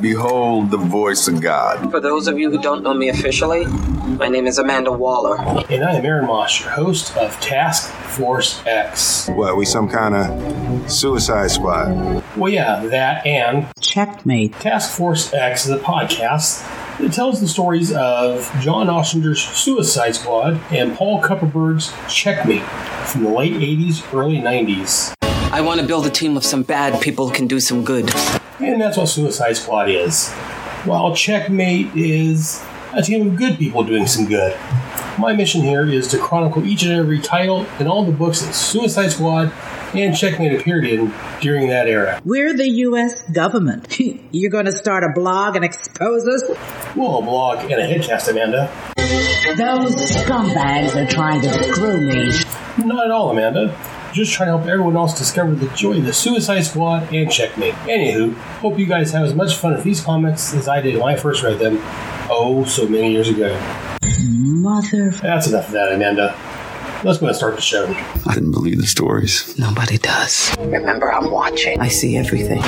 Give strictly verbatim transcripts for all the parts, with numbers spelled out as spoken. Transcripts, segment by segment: Behold the voice of God. For those of you who don't know me officially, my name is Amanda Waller. And I am Mirror Master, host of Task Force X. What, we some kind of Suicide Squad? Well, yeah, that and... Checkmate. Task Force X is a podcast that tells the stories of John Ossinger's Suicide Squad and Paul Kupperberg's Checkmate from the late eighties, early nineties. I want to build a team of some bad people who can do some good. And that's what Suicide Squad is. While Checkmate is a team of good people doing some good. My mission here is to chronicle each and every title and all the books that Suicide Squad and Checkmate appeared in during that era. We're the U S government. You're going to start a blog and expose us? Well, a blog and a headcast, Amanda. Those scumbags are trying to screw me. Not at all, Amanda. Just trying to help everyone else discover the joy of the Suicide Squad and Checkmate. Anywho, hope you guys have as much fun with these comics as I did when I first read them oh so many years ago. Mother... That's enough of that, Amanda. Let's go and start the show. I didn't believe the stories. Nobody does. Remember, I'm watching. I see everything.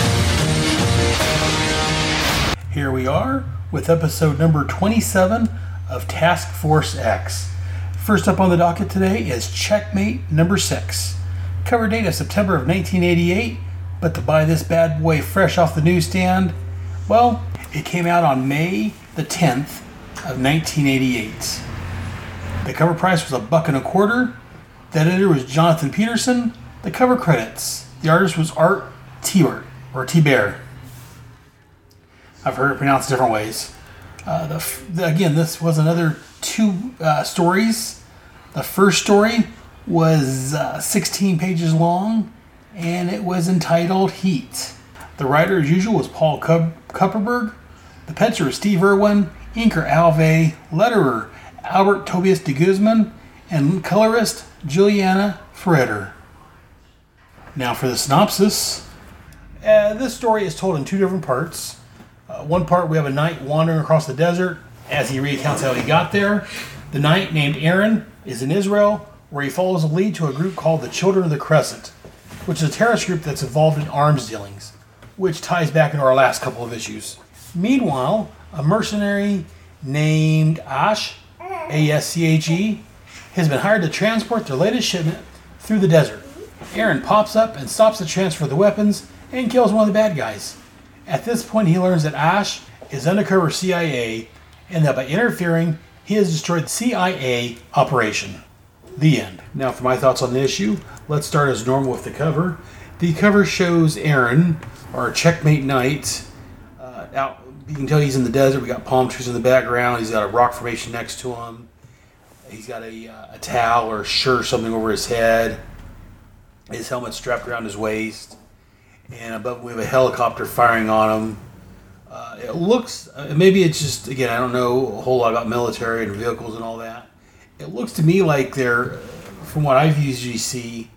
Here we are with episode number twenty-seven of Task Force X. First up on the docket today is Checkmate number six. Cover date of September of nineteen eighty-eight, but to buy this bad boy fresh off the newsstand, well, it came out on May the tenth of nineteen eighty-eight. The cover price was a buck and a quarter. The editor was Jonathan Peterson. The cover credits. The artist was Art Tiber, or Tiber. I've heard it pronounced different ways. Uh, the, the, again, this was another two uh, stories. The first story was uh, sixteen pages long, and it was entitled Heat. The writer, as usual, was Paul Kup- Kupperberg. The penciler was Steve Irwin, inker Alvey, letterer Albert Tobias de Guzman, and colorist Juliana Ferreter. Now for the synopsis. Uh, this story is told in two different parts. Uh, one part, we have a knight wandering across the desert as he recounts how he got there. The knight, named Aaron, is in Israel, where he follows a lead to a group called the Children of the Crescent, which is a terrorist group that's involved in arms dealings, which ties back into our last couple of issues. Meanwhile, a mercenary named Ash, A S C H E, has been hired to transport their latest shipment through the desert. Aaron pops up and stops the transfer of the weapons and kills one of the bad guys. At this point, he learns that Ash is undercover C I A and that by interfering, he has destroyed the C I A operation. The end. Now for my thoughts on the issue, let's start as normal with the cover. The cover shows Aaron, our Checkmate Knight, uh, out. You can tell he's in the desert. We got palm trees in the background. He's got a rock formation next to him. He's got a, uh, a towel or a shirt or something over his head. His helmet's strapped around his waist. And above we have a helicopter firing on him. Uh, it looks, uh, maybe it's just, again, I don't know a whole lot about military and vehicles and all that. It looks to me like they're, from what I've usually see,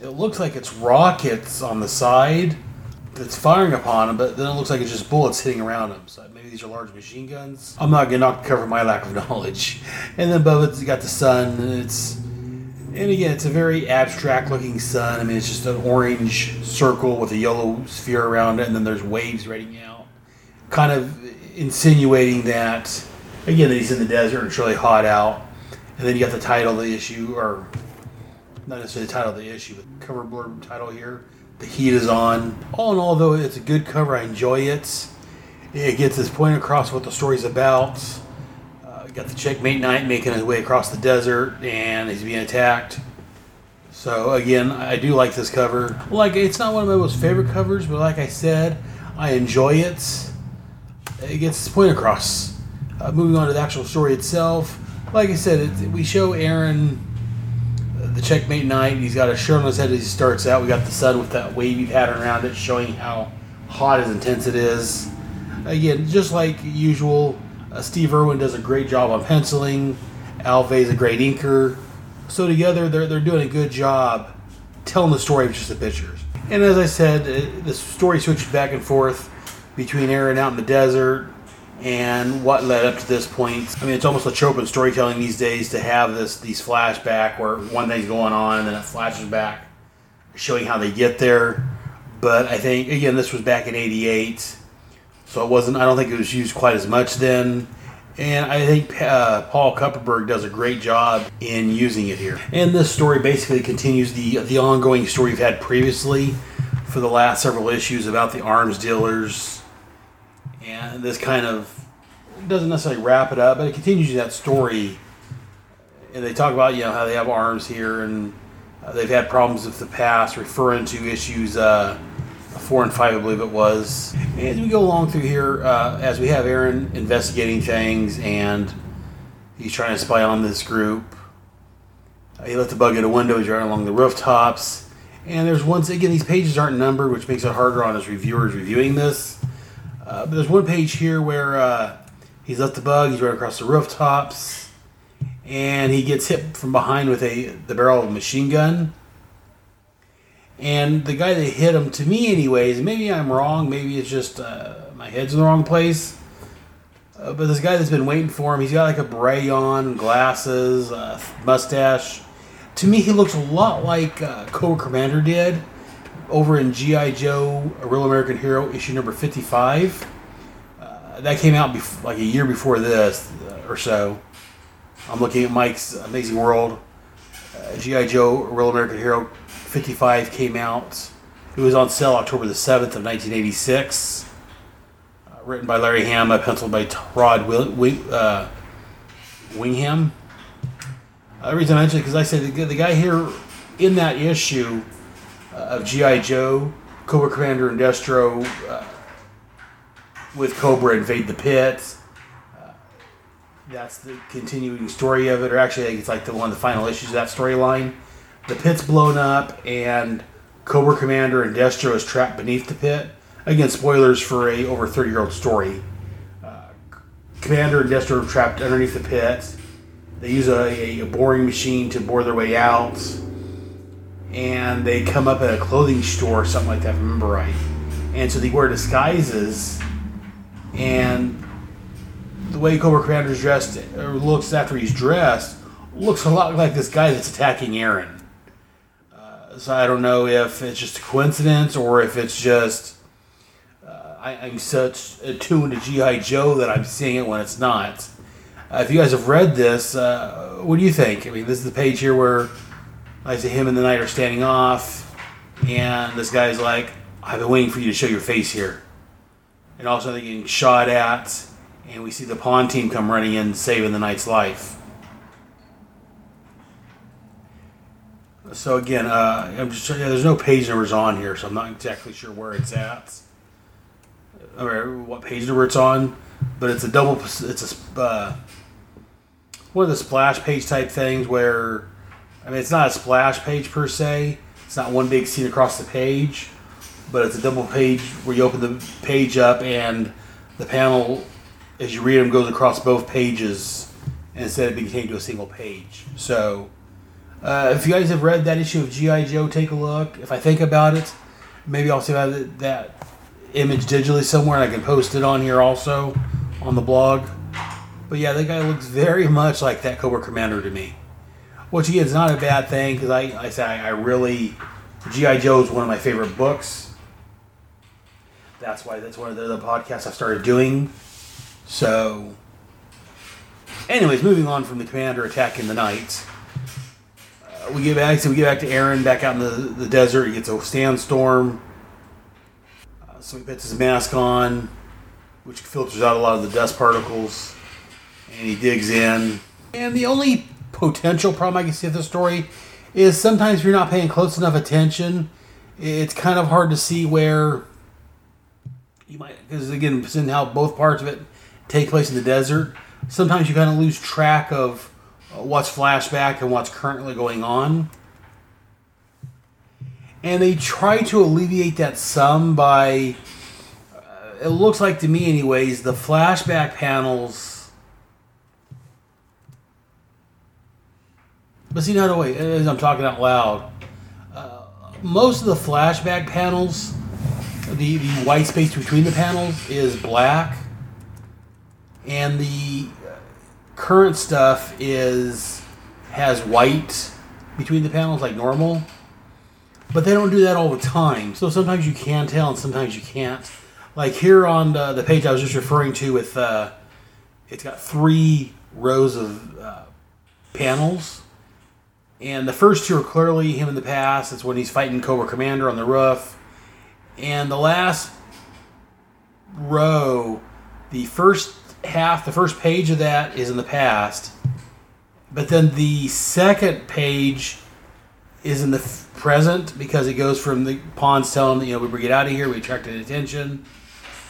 it looks like it's rockets on the side that's firing upon him, but then it looks like it's just bullets hitting around him. So maybe these are large machine guns. I'm not going to cover my lack of knowledge. And then above it's got the sun. And, it's, and again, it's a very abstract-looking sun. I mean, it's just an orange circle with a yellow sphere around it, and then there's waves radiating out, kind of insinuating that, again, that he's in the desert and it's really hot out. And then you got the title of the issue, or not necessarily the title of the issue, but the cover blurb title here. The heat is on. All in all, though, it's a good cover. I enjoy it. It gets its point across what the story's about. Uh, got the Checkmate Knight making his way across the desert, and he's being attacked. So, again, I do like this cover. Like, it's not one of my most favorite covers, but like I said, I enjoy it. It gets its point across. Uh, moving on to the actual story itself. Like I said, it, we show Aaron, uh, the Checkmate Knight. He's got a shirt on his head as he starts out. We got the sun with that wavy pattern around it, showing how hot and intense it is. Again, just like usual, uh, Steve Irwin does a great job on penciling. Alvey's a great inker. So together, they're they're doing a good job telling the story with just the pictures. And as I said, it, the story switches back and forth between Aaron out in the desert and what led up to this point. I mean, it's almost a trope in storytelling these days to have this these flashback where one thing's going on and then it flashes back, showing how they get there. But I think, again, this was back in eighty-eight. So it wasn't, I don't think it was used quite as much then. And I think uh, Paul Kupperberg does a great job in using it here. And this story basically continues the the ongoing story we've had previously for the last several issues about the arms dealers. And this kind of doesn't necessarily wrap it up, but it continues that story. And they talk about, you know, how they have arms here, and uh, they've had problems with the past, referring to issues uh, four and five, I believe it was. And as we go along through here, uh, as we have Aaron investigating things, and he's trying to spy on this group. Uh, he let the bug out a window. He's running along the rooftops. And there's once again, these pages aren't numbered, which makes it harder on us reviewers reviewing this. Uh, but there's one page here where uh, he's left the bug. He's running across the rooftops. And he gets hit from behind with a the barrel of a machine gun. And the guy that hit him, to me anyways, maybe I'm wrong, maybe it's just uh, my head's in the wrong place. Uh, but this guy that's been waiting for him, he's got like a beret on, glasses, uh, mustache. To me, he looks a lot like uh, Cobra Commander did over in G I. Joe, A Real American Hero, issue number fifty-five. Uh, that came out bef- like a year before this uh, or so. I'm looking at Mike's Amazing World. Uh, G I. Joe, Real American Hero fifty-five came out. It was on sale October the seventh of nineteen eighty-six. Uh, written by Larry Hama, penciled by Rod Will- Wing- uh, Wingham. Uh, the reason I mentioned it is because I said the, the guy here in that issue uh, of G I. Joe, Cobra Commander and Destro uh, with Cobra invade the pit. That's the continuing story of it, or actually it's like the one of the final issues of that storyline. The pit's blown up, and Cobra Commander and Destro is trapped beneath the pit. Again, spoilers for a over thirty-year-old story. Uh, Commander and Destro are trapped underneath the pit. They use a, a, a boring machine to bore their way out, and they come up at a clothing store or something like that, if I remember right. And so they wear disguises, and the way Cobra Commander's dressed, or looks after he's dressed, looks a lot like this guy that's attacking Aaron. Uh, so I don't know if it's just a coincidence, or if it's just uh, I, I'm such attuned to G I. Joe that I'm seeing it when it's not. Uh, if you guys have read this, uh, what do you think? I mean, this is the page here where I see him and the Knight are standing off, and this guy's like, I've been waiting for you to show your face here. And also they're getting shot at. And we see the pawn team come running in, saving the Knight's life. So again, uh, I'm just, yeah, there's no page numbers on here, so I'm not exactly sure where it's at, or what page number it's on. But it's a double, it's a uh, one of the splash page type things where, I mean, it's not a splash page per se. It's not one big scene across the page, but it's a double page where you open the page up and the panel, as you read them, goes across both pages instead of being contained to a single page. So, uh, if you guys have read that issue of G I. Joe, take a look. If I think about it, maybe I'll see if I have that image digitally somewhere, and I can post it on here also on the blog. But yeah, that guy looks very much like that Cobra Commander to me. Which again is not a bad thing, because I, I say I really, G I. Joe is one of my favorite books. That's why that's one of the other podcasts I started doing. So, anyways, moving on from the Commander attacking the Knight, uh, we get back. So we get back to Aaron, back out in the, the desert. He gets a sandstorm, uh, so he puts his mask on, which filters out a lot of the dust particles, and he digs in. And the only potential problem I can see with this story is sometimes if you're not paying close enough attention, it's kind of hard to see where you might, because again, seeing how both parts of it take place in the desert, sometimes you kind of lose track of what's flashback and what's currently going on. And they try to alleviate that some by, uh, it looks like to me anyways, the flashback panels. But see, no, no, wait, as I'm talking out loud, uh, most of the flashback panels, the, the white space between the panels is black. And the current stuff is has white between the panels, like normal. But they don't do that all the time. So sometimes you can tell and sometimes you can't. Like here on the, the page I was just referring to with, uh, it's got three rows of uh, panels. And the first two are clearly him in the past. It's when he's fighting Cobra Commander on the roof. And the last row, the first half, the first page of that is in the past. But then the second page is in the f- present, because it goes from the pawns telling him, you know, we were get out of here, we attracted attention,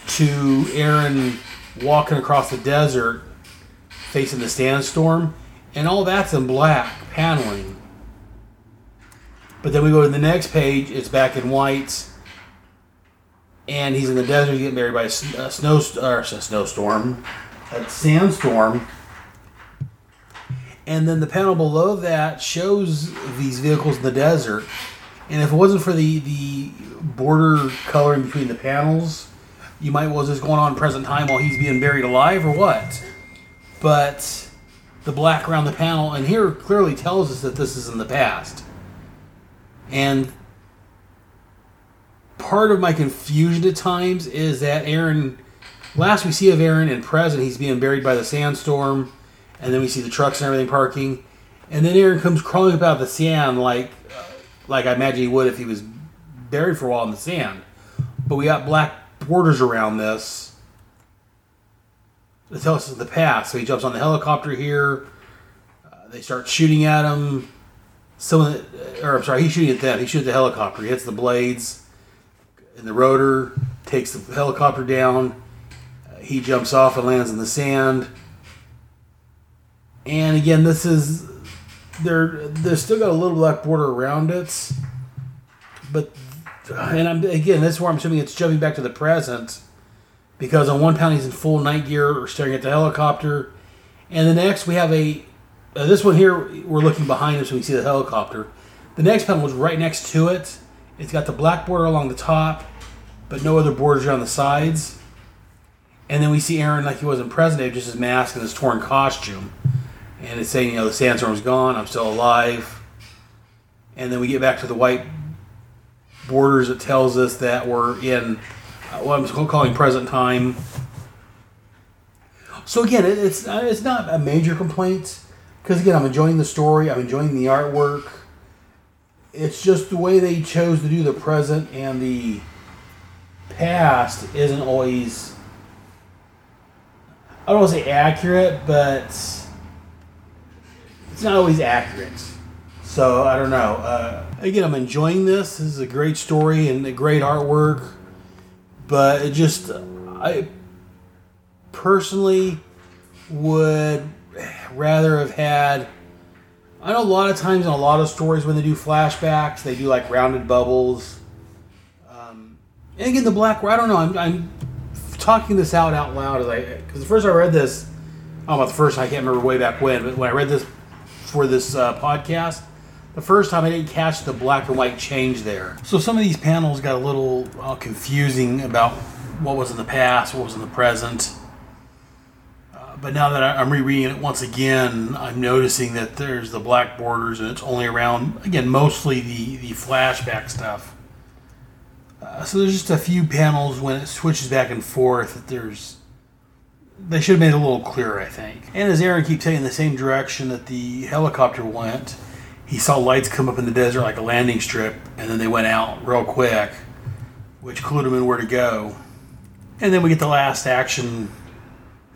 to Aaron walking across the desert facing the sandstorm. And all that's in black paneling. But then we go to the next page, it's back in whites, and he's in the desert getting married by a snow, or a snowstorm, a sandstorm. And then the panel below that shows these vehicles in the desert. And if it wasn't for the, the border coloring between the panels, you might well just going on in present time while he's being buried alive or what. But the black around the panel, and here clearly tells us that this is in the past. And part of my confusion at times is that Aaron, last we see of Aaron in present, he's being buried by the sandstorm. And then we see the trucks and everything parking. And then Aaron comes crawling up out of the sand like like I imagine he would if he was buried for a while in the sand. But we got black borders around this that tell us it's the past. So he jumps on the helicopter here. Uh, they start shooting at him. Someone, or I'm sorry, he's shooting at them. He shoots the helicopter. He hits the blades in the rotor, takes the helicopter down. Uh, he jumps off and lands in the sand. And again, this is, they're, they're still got a little black border around it, but, and I'm again, this is where I'm assuming it's jumping back to the present, because on one panel he's in full night gear staring at the helicopter, and the next we have a, uh, this one here, we're looking behind him so we see the helicopter. The next panel is right next to it. It's got the black border along the top, but no other borders around the sides, and then we see Aaron like he was in present, just his mask and his torn costume. And it's saying, you know, the sandstorm's gone, I'm still alive. And then we get back to the white borders that tells us that we're in what I'm still calling present time. So again, it's it's not a major complaint. Because again, I'm enjoying the story, I'm enjoying the artwork. It's just the way they chose to do the present and the past isn't always, I don't want to say accurate, but it's not always accurate. So, I don't know. Uh, again, I'm enjoying this. This is a great story and a great artwork. But it just, I personally would rather have had, I know a lot of times in a lot of stories when they do flashbacks, they do like rounded bubbles. Um, and again, the black, I don't know, I'm, I'm talking this out out loud. as I Because the first I read this, I don't know about the first, I can't remember way back when, but when I read this, for this uh, podcast, the first time I didn't catch the black and white change there. So some of these panels got a little uh, confusing about what was in the past, what was in the present. Uh, but now that I'm rereading it once again, I'm noticing that there's the black borders and it's only around, again, mostly the, the flashback stuff. Uh, so there's just a few panels when it switches back and forth that there's They should have made it a little clearer, I think. And as Aaron keeps taking the same direction that the helicopter went, he saw lights come up in the desert like a landing strip, and then they went out real quick, which clued him in where to go. And then we get the last action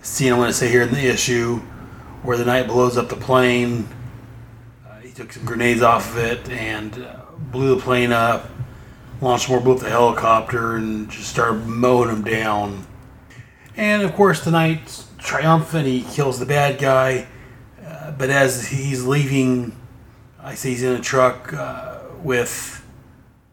scene, I want to say, here in the issue, where the Knight blows up the plane. Uh, he took some grenades off of it and uh, blew the plane up, launched more, blew up the helicopter, and just started mowing him down. And, of course, the Knight's triumphant. He kills the bad guy. Uh, but as he's leaving, I see he's in a truck uh, with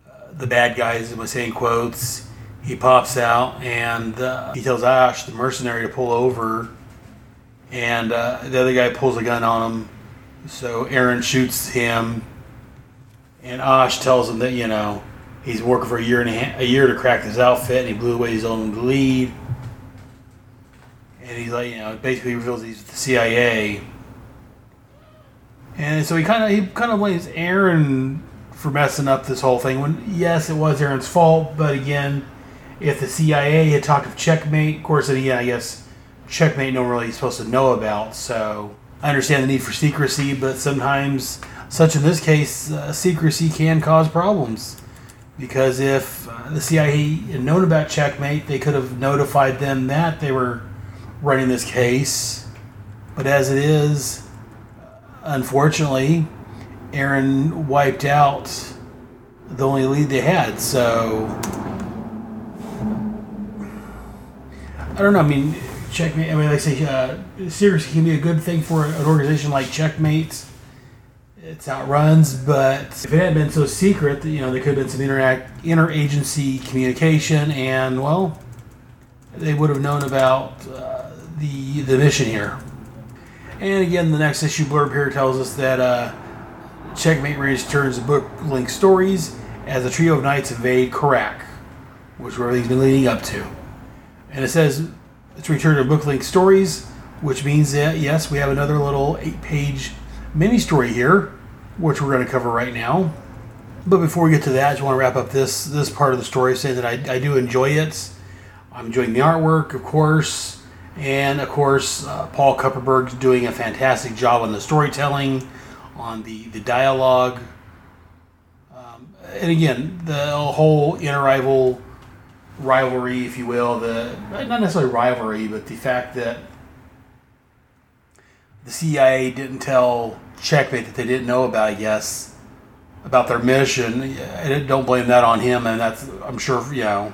uh, the bad guys, I'm saying quotes. He pops out, and uh, he tells Ash, the mercenary, to pull over. And uh, the other guy pulls a gun on him. So Aaron shoots him. And Ash tells him that, you know, he's working for a year, and a, ha- a year to crack this outfit, and he blew away his own lead. And he's like, you know, basically reveals he's the C I A. And so he kind of he kind of blames Aaron for messing up this whole thing. When yes, it was Aaron's fault, but again, If the C I A had talked of Checkmate, of course, and yeah, I guess Checkmate no one really supposed to know about, so I understand the need for secrecy, but sometimes, such in this case, uh, secrecy can cause problems. Because if uh, the C I A had known about Checkmate, they could have notified them that they were running this case. But as it is, unfortunately, Aaron wiped out the only lead they had, so I don't know. I mean, Checkmate. I mean, like I say, uh, secrecy can be a good thing for an organization like Checkmate. It's outruns, but if it had been so secret, you know, there could have been some interact interagency communication, and well, they would have known about uh, the the mission here. And again, the next issue blurb here tells us that uh, Checkmate returns to book link stories as a trio of knights invade Rac, which is where everything's been leading up to. And it says it's return to Booklink Stories, which means that, yes, we have another little eight-page mini-story here, which we're going to cover right now. But before we get to that, I just want to wrap up this this part of the story, saying that I, I do enjoy it. I'm enjoying the artwork, of course. And, of course, uh, Paul Kupperberg's doing a fantastic job on the storytelling, on the, the dialogue. Um, and, again, the whole inter-rival rivalry, if you will, the not necessarily rivalry, but the fact that the C I A didn't tell Checkmate that they didn't know about, I guess, about their mission. And don't blame that on him, and that's, I'm sure, you know,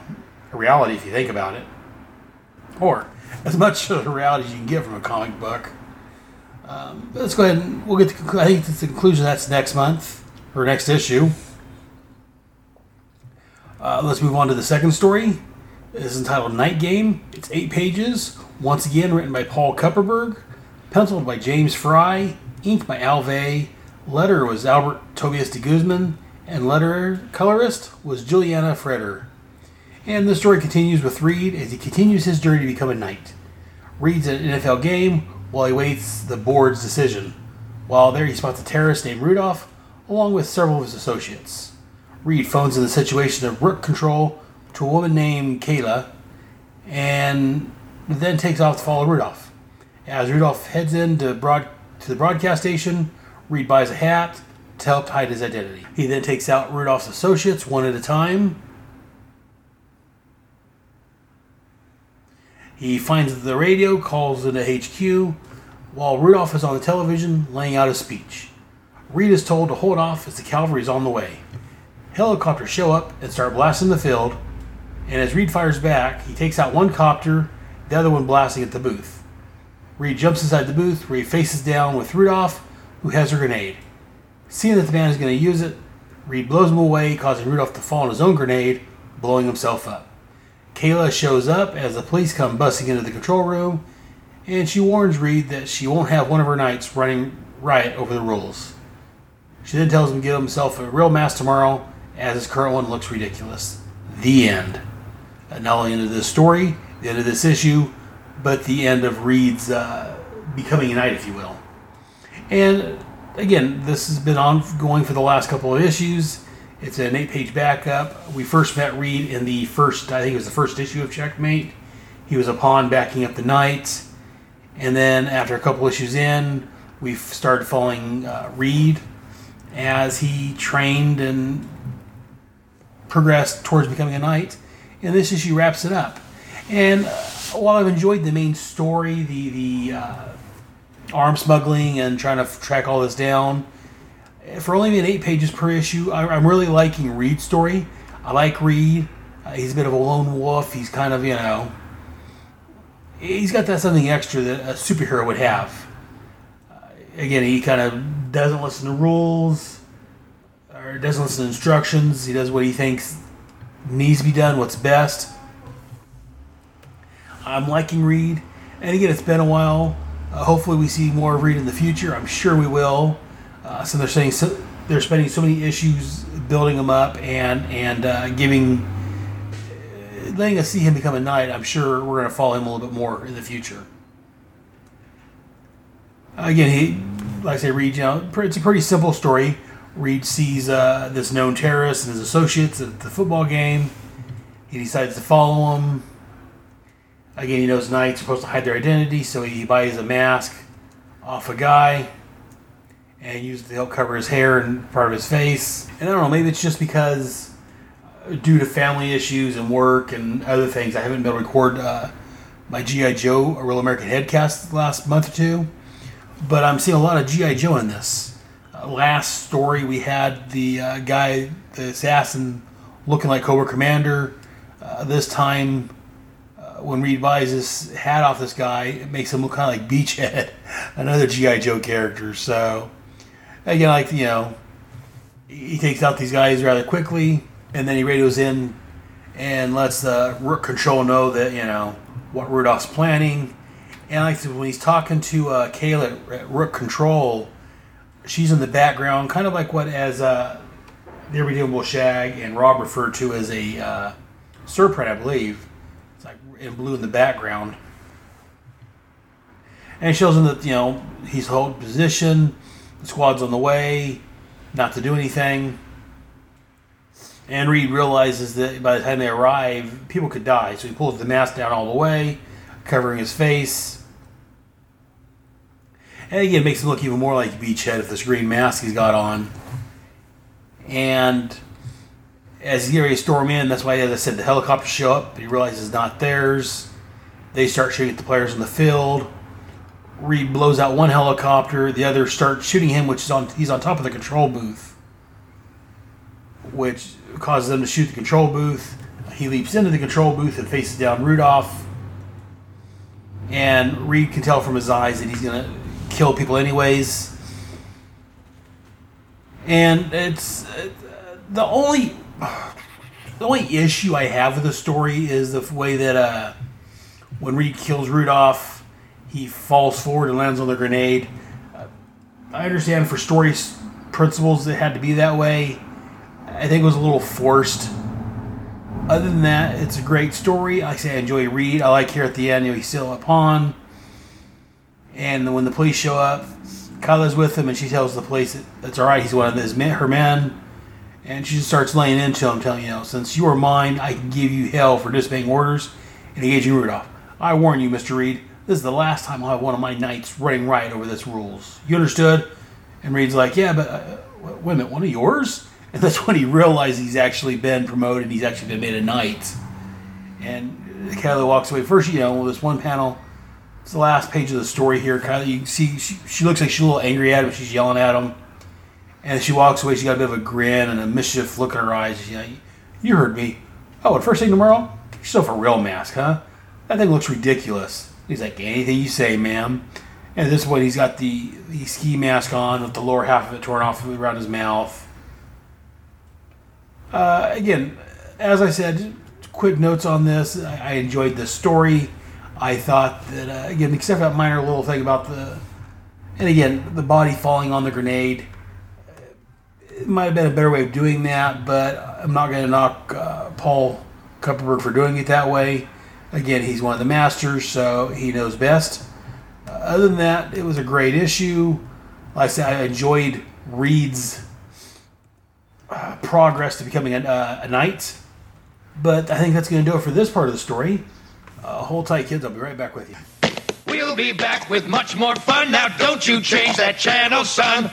a reality if you think about it, or as much of a reality as you can get from a comic book. Um, but let's go ahead and we'll get to, I think, the conclusion. That's next month or next issue. Uh, let's move on to the second story. This is entitled Night Game. It's eight pages. Once again, written by Paul Kupperberg, penciled by James Fry, inked by Alvey. Letter was Albert Tobias de Guzman, and letter colorist was Juliana Freder. And the story continues with Reed as he continues his journey to become a knight. Reed's at an N F L game while he waits the board's decision. While there, he spots a terrorist named Rudolph, along with several of his associates. Reed phones in the situation of Rook Control to a woman named Kayla, and then takes off to follow Rudolph. As Rudolph heads in to, broad, to the broadcast station, Reed buys a hat to help hide his identity. He then takes out Rudolph's associates one at a time. He finds the radio, calls into H Q, while Rudolph is on the television laying out his speech. Reed is told to hold off as the cavalry is on the way. Helicopters show up and start blasting the field, and as Reed fires back, he takes out one copter, the other one blasting at the booth. Reed jumps inside the booth, where he faces down with Rudolph, who has a grenade. Seeing that the man is going to use it, Reed blows him away, causing Rudolph to fall on his own grenade, blowing himself up. Kayla shows up as the police come busting into the control room, and she warns Reed that she won't have one of her knights running riot over the rules. She then tells him to give himself a real mask tomorrow, as his current one looks ridiculous. The end. Not only the end of this story, the end of this issue, but the end of Reed's uh, becoming a knight, if you will. And again, this has been ongoing for the last couple of issues. It's an eight-page backup. We first met Reed in the first, I think it was the first issue of Checkmate. He was a pawn backing up the knights. And then after a couple issues in, we started following uh, Reed as he trained and progressed towards becoming a knight, and this issue wraps it up. And uh, while I've enjoyed the main story, the the uh, arm smuggling and trying to f- track all this down, for only being eight pages per issue, I, I'm really liking Reed's story. I like Reed. Uh, he's a bit of a lone wolf. He's kind of, you know, he's got that something extra that a superhero would have. Uh, again, he kind of doesn't listen to rules, or doesn't listen to instructions. He does what he thinks needs to be done, what's best. I'm liking Reed. And again, it's been a while. Uh, hopefully we see more of Reed in the future. I'm sure we will. Uh, so they're saying so, they're spending so many issues building him up and, and uh, giving, uh, letting us see him become a knight. I'm sure we're going to follow him a little bit more in the future. Uh, again, he, like I say, Reed, you know, it's a pretty simple story. Reed sees uh, this known terrorist and his associates at the football game, He decides to follow him. Again, he knows knights are supposed to hide their identity, so he buys a mask off a guy and uses it to help cover his hair and part of his face. And I don't know, maybe it's just because uh, due to family issues and work and other things, I haven't been able to record uh, my G I Joe, A Real American Headcast last month or two. But I'm seeing a lot of G I Joe in this. Uh, last story, we had the uh, guy, the assassin, looking like Cobra Commander. Uh, this time, uh, when Reed buys this hat off this guy, it makes him look kind of like Beachhead, another G I Joe character. So, again, like, you know, he takes out these guys rather quickly, and then he radios in and lets the Rook Control know that, you know, what Rudolph's planning. And like when he's talking to uh, Kayla at Rook Control, she's in the background, kind of like what as uh, the Irredeemable Shag and Rob referred to as a uh, surprint, I believe. It's like in blue in the background. And it shows him that, you know, he's holding position, the squad's on the way, not to do anything. And Reed realizes that by the time they arrive, people could die. So he pulls the mask down all the way, covering his face. And again, it makes him look even more like Beachhead with this green mask he's got on. And as he areas storm in, that's why, as I said, the helicopters show up, but he realizes it's not theirs. They start shooting at the players on the field. Reed blows out one helicopter, the other starts shooting him, which is on he's on top of the control booth, which causes them to shoot the control booth. He leaps into the control booth and faces down Rudolph. And Reed can tell from his eyes that he's going to kill people anyways. And it's uh, the only the only issue I have with the story is the way that uh, when Reed kills Rudolph, he falls forward and lands on the grenade. Uh, I understand for story principles it had to be that way. I think it was a little forced. Other than that, it's a great story. Like I say, I enjoy Reed. I like here at the end, you know, he's still up on. And when the police show up, Kyla's with him, and she tells the police that it's all right. He's one of his men, her men. And she just starts laying into him, telling you know, since you are mine, I can give you hell for disobeying orders and engaging Rudolph. I warn you, Mister Reed, this is the last time I'll have one of my knights running riot over this rules. You understood? And Reed's like, yeah, but uh, wait a minute, one of yours? And that's when he realized he's actually been promoted. He's actually been made a knight. And Kyla walks away. First, you know, well, this one panel, it's the last page of the story here. Kyla, you see, she, she looks like she's a little angry at him. She's yelling at him. And she walks away. She's got a bit of a grin and a mischief look in her eyes. You know, you heard me. Oh, and first thing tomorrow, get yourself a real mask, huh? That thing looks ridiculous. He's like, anything you say, ma'am. And at this point, he's got the, the ski mask on with the lower half of it torn off around his mouth. Uh, again, as I said, quick notes on this. I, I enjoyed this story. I thought that, uh, again, except for that minor little thing about the... And again, the body falling on the grenade. It might have been a better way of doing that, but I'm not going to knock uh, Paul Kupperberg for doing it that way. Again, he's one of the masters, so he knows best. Uh, other than that, it was a great issue. Like I said, I enjoyed Reed's Uh, progress to becoming a, uh, a knight. But I think that's going to do it for this part of the story. Uh, hold tight, kids. I'll be right back with you. We'll be back with much more fun. Now don't you change that channel, son.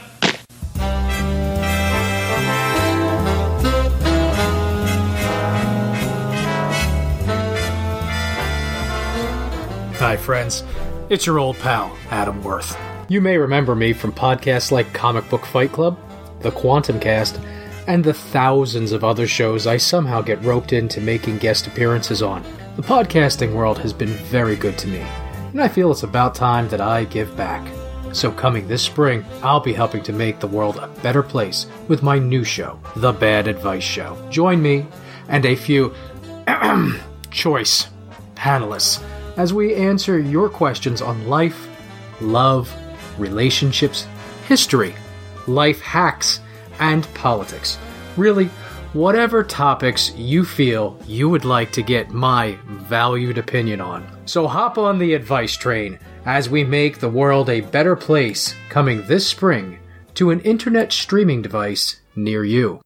Hi, friends. It's your old pal, Adam Wirth. You may remember me from podcasts like Comic Book Fight Club, The Quantum Cast, and the thousands of other shows I somehow get roped into making guest appearances on. The podcasting world has been very good to me, and I feel it's about time that I give back. So coming this spring, I'll be helping to make the world a better place with my new show, The Bad Advice Show. Join me and a few choice panelists as we answer your questions on life, love, relationships, history, life hacks, and politics. Really, whatever topics you feel you would like to get my valued opinion on. So hop on the advice train as we make the world a better place coming this spring to an internet streaming device near you.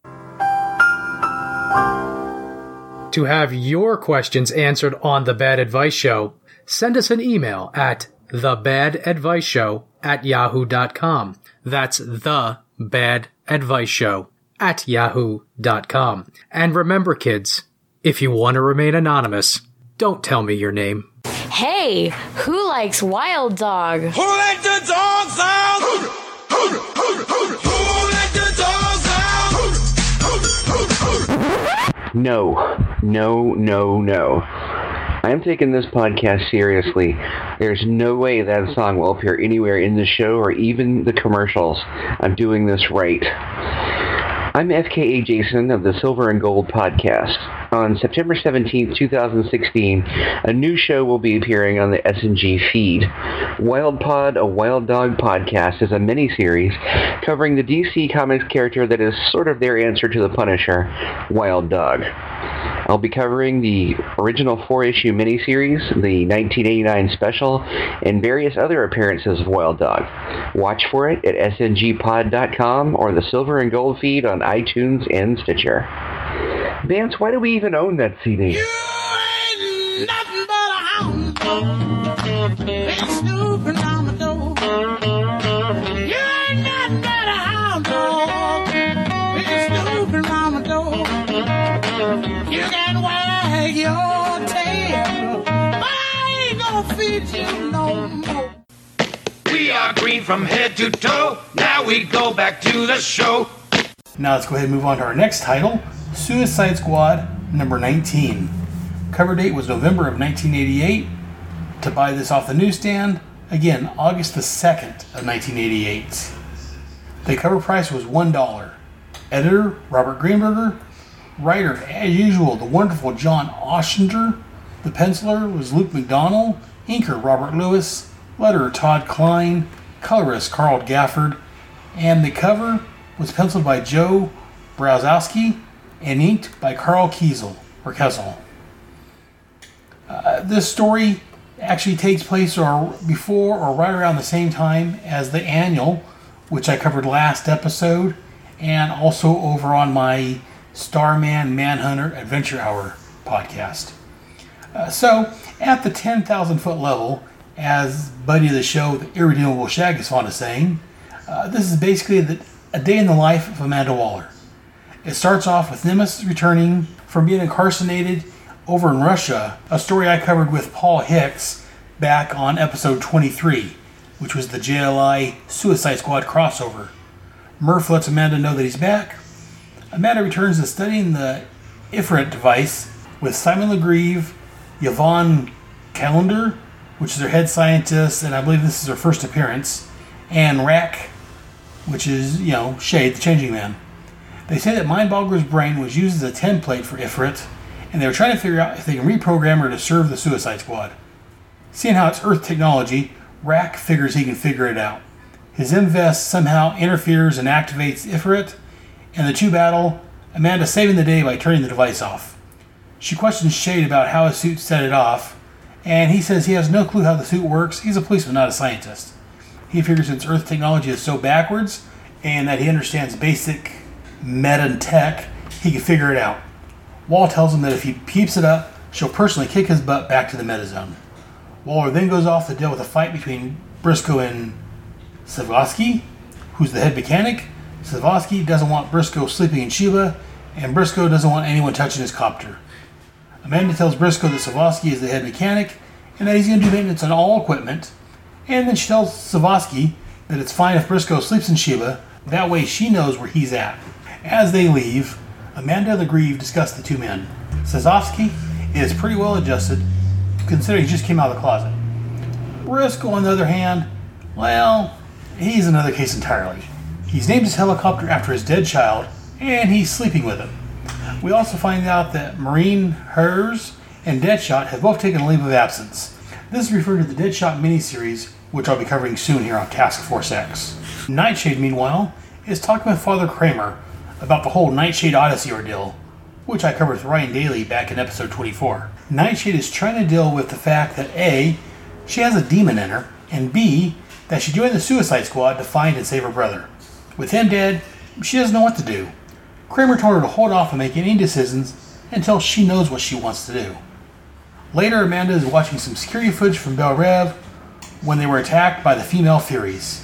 To have your questions answered on The Bad Advice Show, send us an email at the bad advice show at yahoo dot com. That's the bad advice show at yahoo dot com. And remember, kids, if you want to remain anonymous, don't tell me your name. Hey, who likes Wild Dog? Who let the dogs out? Who let the dogs out? No, no, no, no. I'm taking this podcast seriously. There's no way that song will appear anywhere in the show or even the commercials. I'm doing this right. I'm F K A Jason of the Silver and Gold Podcast. On September seventeenth, twenty sixteen, a new show will be appearing on the S and G feed. Wild Pod, a Wild Dog Podcast, is a mini-series covering the D C Comics character that is sort of their answer to the Punisher, Wild Dog. I'll be covering the original four-issue miniseries, the nineteen eighty-nine special, and various other appearances of Wild Dog. Watch for it at s n g pod dot com or the Silver and Gold feed on iTunes and Stitcher. Vance, why do we even own that C D? You ain't nothing but a hound dog. They snooping on the door. You ain't nothing but a hound dog. They snooping on the door. You can wag your tail, but I ain't gonna feed you no more. We are green from head to toe. Now we go back to the show. Now let's go ahead and move on to our next title, Suicide Squad number nineteen. Cover date was November of nineteen eighty-eight. To buy this off the newsstand, again, August the second of nineteen eighty-eight. The cover price was one dollar. Editor, Robert Greenberger. Writer, as usual, the wonderful John Ossinger. The penciler was Luke McDonnell. Inker, Robert Lewis. Letterer, Todd Klein. Colorist, Carl Gafford. And the cover was penciled by Joe Brzozowski and inked by Carl Kiesel, or Kessel. Uh, this story actually takes place or before or right around the same time as the annual, which I covered last episode, and also over on my Starman Manhunter Adventure Hour podcast. Uh, so, at the ten thousand foot level, as buddy of the show, the Irredeemable Shag is fond of saying, uh, this is basically the a day in the life of Amanda Waller. It starts off with Nemesis returning from being incarcerated over in Russia, a story I covered with Paul Hicks back on episode twenty-three, which was the J L I Suicide Squad crossover. Murph lets Amanda know that he's back. Amanda returns to studying the Ifrit device with Simon LaGrieve, Yvonne Callendar, which is their head scientist, and I believe this is her first appearance, and Rac, which is, you know, Shade, the Changing Man. They say that Mindboggler's brain was used as a template for Ifrit, and they were trying to figure out if they can reprogram her to serve the Suicide Squad. Seeing how it's Earth technology, Rac figures he can figure it out. His M-Vest somehow interferes and activates Ifrit, and the two battle, Amanda saving the day by turning the device off. She questions Shade about how his suit set it off, and he says he has no clue how the suit works. He's a policeman, not a scientist. He figures since Earth technology is so backwards and that he understands basic meta and tech, he can figure it out. Wall tells him that if he keeps it up, she'll personally kick his butt back to the meta zone. Waller then goes off to deal with a fight between Briscoe and Zavosky, who's the head mechanic. Zavosky doesn't want Briscoe sleeping in Sheba, and Briscoe doesn't want anyone touching his copter. Amanda tells Briscoe that Zavosky is the head mechanic and that he's going to do maintenance on all equipment. And then she tells Zavosky that it's fine if Briscoe sleeps in Sheba, that way she knows where he's at. As they leave, Amanda and LaGrieve discuss the two men. Zavosky is pretty well adjusted, considering he just came out of the closet. Briscoe, on the other hand, well, he's another case entirely. He's named his helicopter after his dead child, and he's sleeping with him. We also find out that Marine Hers and Deadshot have both taken a leave of absence. This is referred to the Deadshot miniseries, which I'll be covering soon here on Task Force X. Nightshade, meanwhile, is talking with Father Kramer about the whole Nightshade Odyssey ordeal, which I covered with Ryan Daly back in episode twenty-four. Nightshade is trying to deal with the fact that A, she has a demon in her, and B, that she joined the Suicide Squad to find and save her brother. With him dead, she doesn't know what to do. Kramer told her to hold off on making any decisions until she knows what she wants to do. Later, Amanda is watching some security footage from Bel Rev when they were attacked by the female Furies.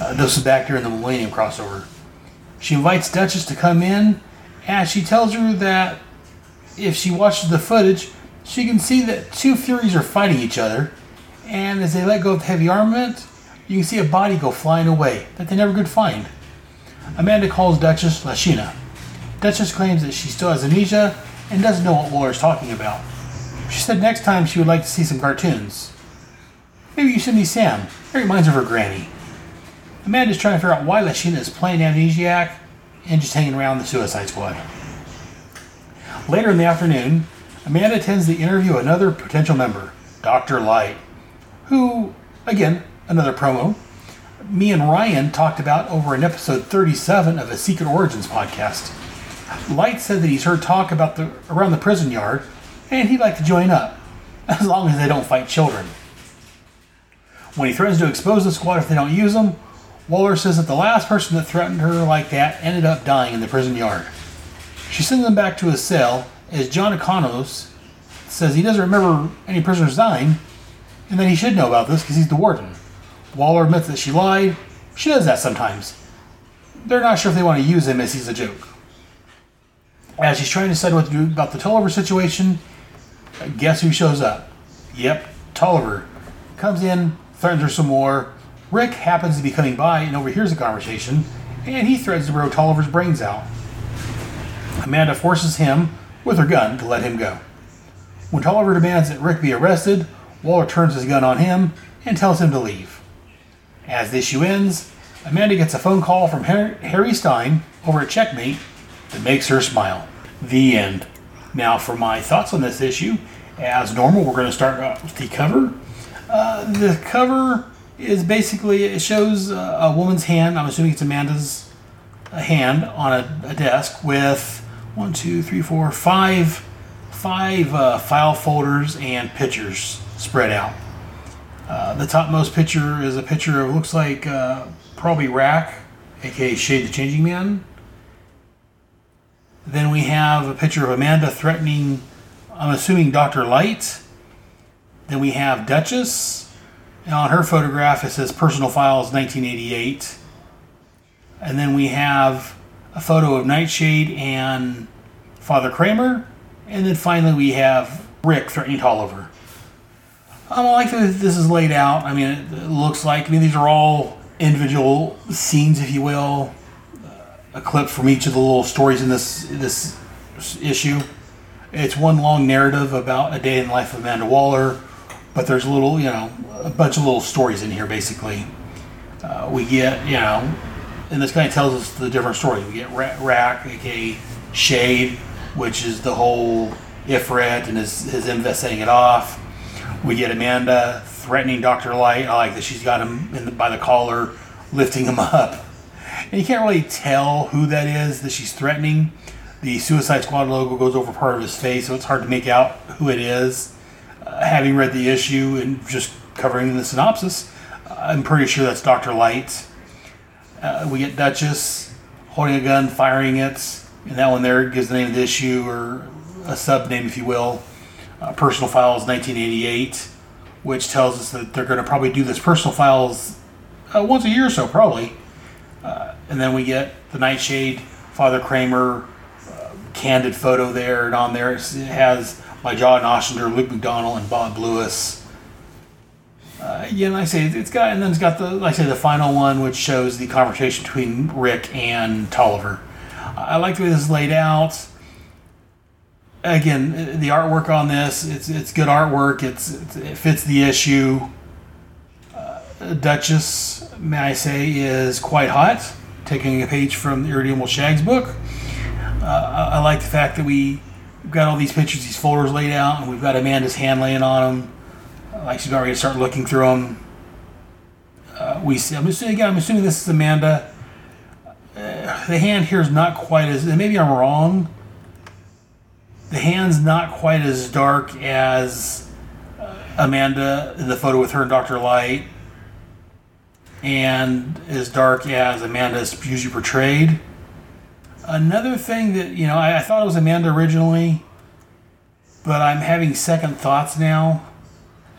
Uh, this is back during the Millennium crossover. She invites Duchess to come in, and she tells her that if she watches the footage, she can see that two Furies are fighting each other, and as they let go of the heavy armament, you can see a body go flying away that they never could find. Amanda calls Duchess Lashina. Duchess claims that she still has amnesia and doesn't know what Waller's talking about. She said next time she would like to see some cartoons. Maybe you should meet Sam. It reminds her of her granny. Amanda's trying to figure out why Lashina is playing amnesiac and just hanging around the Suicide Squad. Later in the afternoon, Amanda attends the interview of another potential member, Doctor Light, who, again, another promo, me and Ryan talked about over in episode thirty-seven of a Secret Origins podcast. Light said that he's heard talk about the around the prison yard, and he'd like to join up, as long as they don't fight children. When he threatens to expose the squad if they don't use them, Waller says that the last person that threatened her like that ended up dying in the prison yard. She sends them back to his cell, as John Econos says he doesn't remember any prisoners dying, and that he should know about this because he's the warden. Waller admits that she lied. She does that sometimes. They're not sure if they want to use him as he's a joke. As she's trying to decide what to do about the Tolliver situation, guess who shows up? Yep, Tolliver. Comes in, threatens her some more. Rick happens to be coming by and overhears the conversation, and he threatens to blow Tolliver's brains out. Amanda forces him, with her gun, to let him go. When Tolliver demands that Rick be arrested, Waller turns his gun on him and tells him to leave. As the issue ends, Amanda gets a phone call from Harry Stein over at Checkmate that makes her smile. The end. Now for my thoughts on this issue, as normal, we're going to start out with the cover. Uh, the cover is basically, it shows a woman's hand, I'm assuming it's Amanda's hand, on a, a desk with One, two, three, four, five, five uh, file folders and pictures spread out. Uh, the topmost picture is a picture of, looks like, uh, probably Rac, aka Shade, the Changing Man. Then we have a picture of Amanda threatening, I'm assuming, Doctor Light. Then we have Duchess. And on her photograph, it says Personal Files nineteen eighty-eight. And then we have a photo of Nightshade and Father Kramer, and then finally we have Rick threatening Tolliver. Um, I like that this is laid out. I mean, it, it looks like, I mean, these are all individual scenes, if you will, uh, a clip from each of the little stories in this this issue. It's one long narrative about a day in the life of Amanda Waller, but there's little, you know, a bunch of little stories in here, basically. Uh, we get, you know, and this kind of tells us the different stories. We get Rac, aka Shade, which is the whole Ifrit and his, his M V S setting it off. We get Amanda threatening Doctor Light. I like that she's got him in the, by the collar, lifting him up. And you can't really tell who that is that she's threatening. The Suicide Squad logo goes over part of his face, so it's hard to make out who it is. Uh, having read the issue and just covering the synopsis, I'm pretty sure that's Doctor Light. Uh, we get Duchess holding a gun, firing it, and that one there gives the name of the issue, or a sub-name, if you will, uh, Personal Files nineteen eighty-eight, which tells us that they're going to probably do this Personal Files uh, once a year or so, probably. Uh, and then we get the Nightshade, Father Kramer, uh, candid photo there, and on there it has my John Ossinger, Luke McDonnell, and Bob Lewis. Uh, yeah, and like I say, it's got, and then it's got the, like I say, the final one, which shows the conversation between Rick and Tolliver. I like the way this is laid out. Again, the artwork on this, it's it's good artwork. It's, it's it fits the issue. Uh, Duchess, may I say, is quite hot, taking a page from the Irredeemable Shag's book. Uh, I, I like the fact that we we've got all these pictures, these folders laid out, and we've got Amanda's hand laying on them. Like she's about ready to start looking through them. Uh, we see, I'm assuming, again, I'm assuming this is Amanda. Uh, the hand here is not quite as, and maybe I'm wrong, the hand's not quite as dark as uh, Amanda in the photo with her and Doctor Light, and as dark as Amanda is usually portrayed. Another thing that, you know, I, I thought it was Amanda originally, But I'm having second thoughts now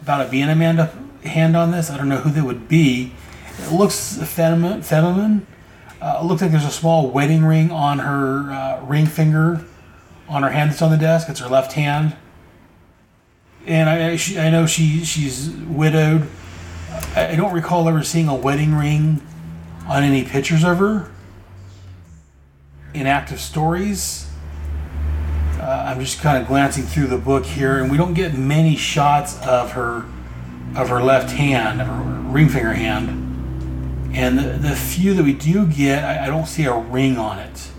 about it being Amanda hand on this. I don't know who that would be. It looks feminine. feminine. Uh, it looks like there's a small wedding ring on her uh, ring finger on her hand that's on the desk. It's her left hand. And I, she, I know she she's widowed. I don't recall ever seeing a wedding ring on any pictures of her in active stories. Uh, I'm just kind of glancing through the book here, and we don't get many shots of her of her left hand, of her ring finger hand. And the, the few that we do get, I, I don't see a ring on it.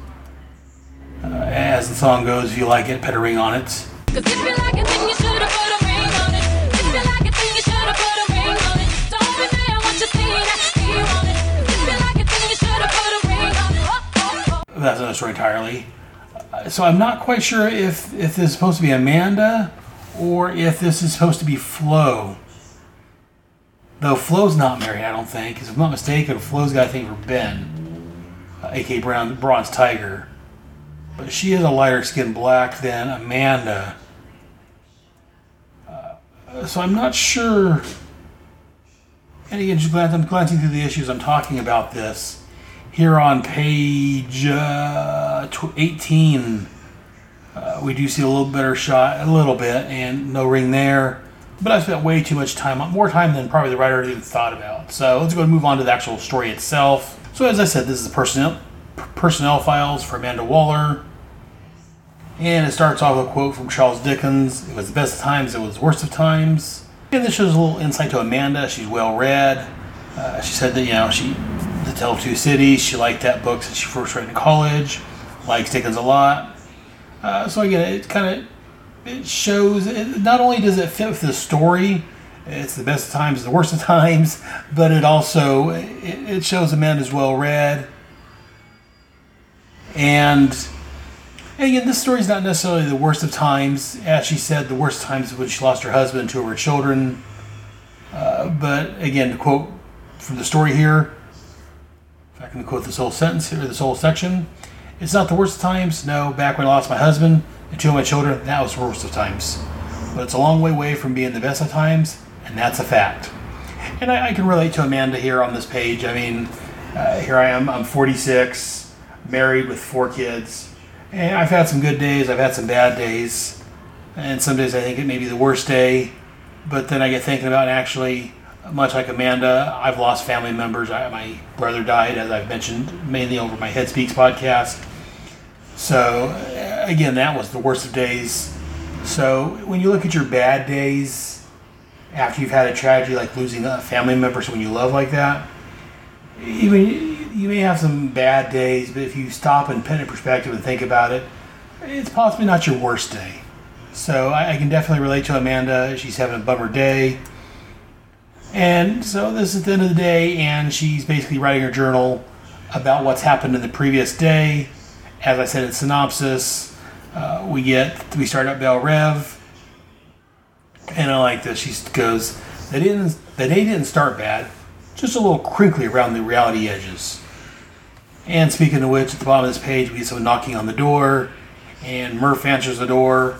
Uh, as the song goes, if you like it, put a ring on it. If you like it, then you should have put a ring on it. If you like it, then you should have put a ring on it. So every day I want you seeing that you on it. If you like it, then you should have put a ring on it. Oh, oh, oh. That's another story entirely. Uh, so I'm not quite sure if, if this is supposed to be Amanda or if this is supposed to be Flo. Though Flo's not married, I don't think. Because if I'm not mistaken, Flo's got a thing for Ben, uh, a k a. Brown, Bronze Tiger. But she is a lighter-skinned black than Amanda. So I'm not sure, and again, just glad, I'm glancing through the issues I'm talking about this. Here on page uh, eighteen, uh, we do see a little better shot, a little bit, and no ring there. But I spent way too much time, more time than probably the writer even thought about. So let's go and move on to the actual story itself. So as I said, this is the personnel, personnel files for Amanda Waller. And it starts off with a quote from Charles Dickens. It was the best of times, it was the worst of times. And this shows a little insight to Amanda. She's well-read. Uh, she said that, you know, she, The Tale of Two Cities, she liked that book since she first read in college. Likes Dickens a lot. Uh, so again, it kind of it shows, it, not only does it fit with the story, it's the best of times, the worst of times, but it also, it, it shows Amanda's well-read. And... And again, this story's not necessarily the worst of times. As she said, the worst times when she lost her husband, two of her children. Uh, but again, to quote from the story here, if I can quote this whole sentence here, this whole section, it's not the worst of times. No, back when I lost my husband and two of my children, that was the worst of times. But it's a long way away from being the best of times, and that's a fact. And I, I can relate to Amanda here on this page. I mean, uh, here I am, I'm forty-six, married with four kids. And I've had some good days, I've had some bad days, and some days I think it may be the worst day, but then I get thinking about, actually, much like Amanda, I've lost family members. I, my brother died, as I've mentioned, mainly over my Head Speaks podcast. So, again, that was the worst of days. So, when you look at your bad days, after you've had a tragedy like losing a family member, so when you love like that, even... You may have some bad days, but if you stop and put it in perspective and think about it, it's possibly not your worst day. So I, I can definitely relate to Amanda. She's having a bummer day. And so this is the end of the day, and she's basically writing her journal about what's happened in the previous day. As I said in synopsis, uh, we get, we start up Bell Rev. And I like this. She goes, the day didn't, the day didn't start bad. Just a little crinkly around the reality edges. And speaking of which, at the bottom of this page, we get someone knocking on the door, and Murph answers the door,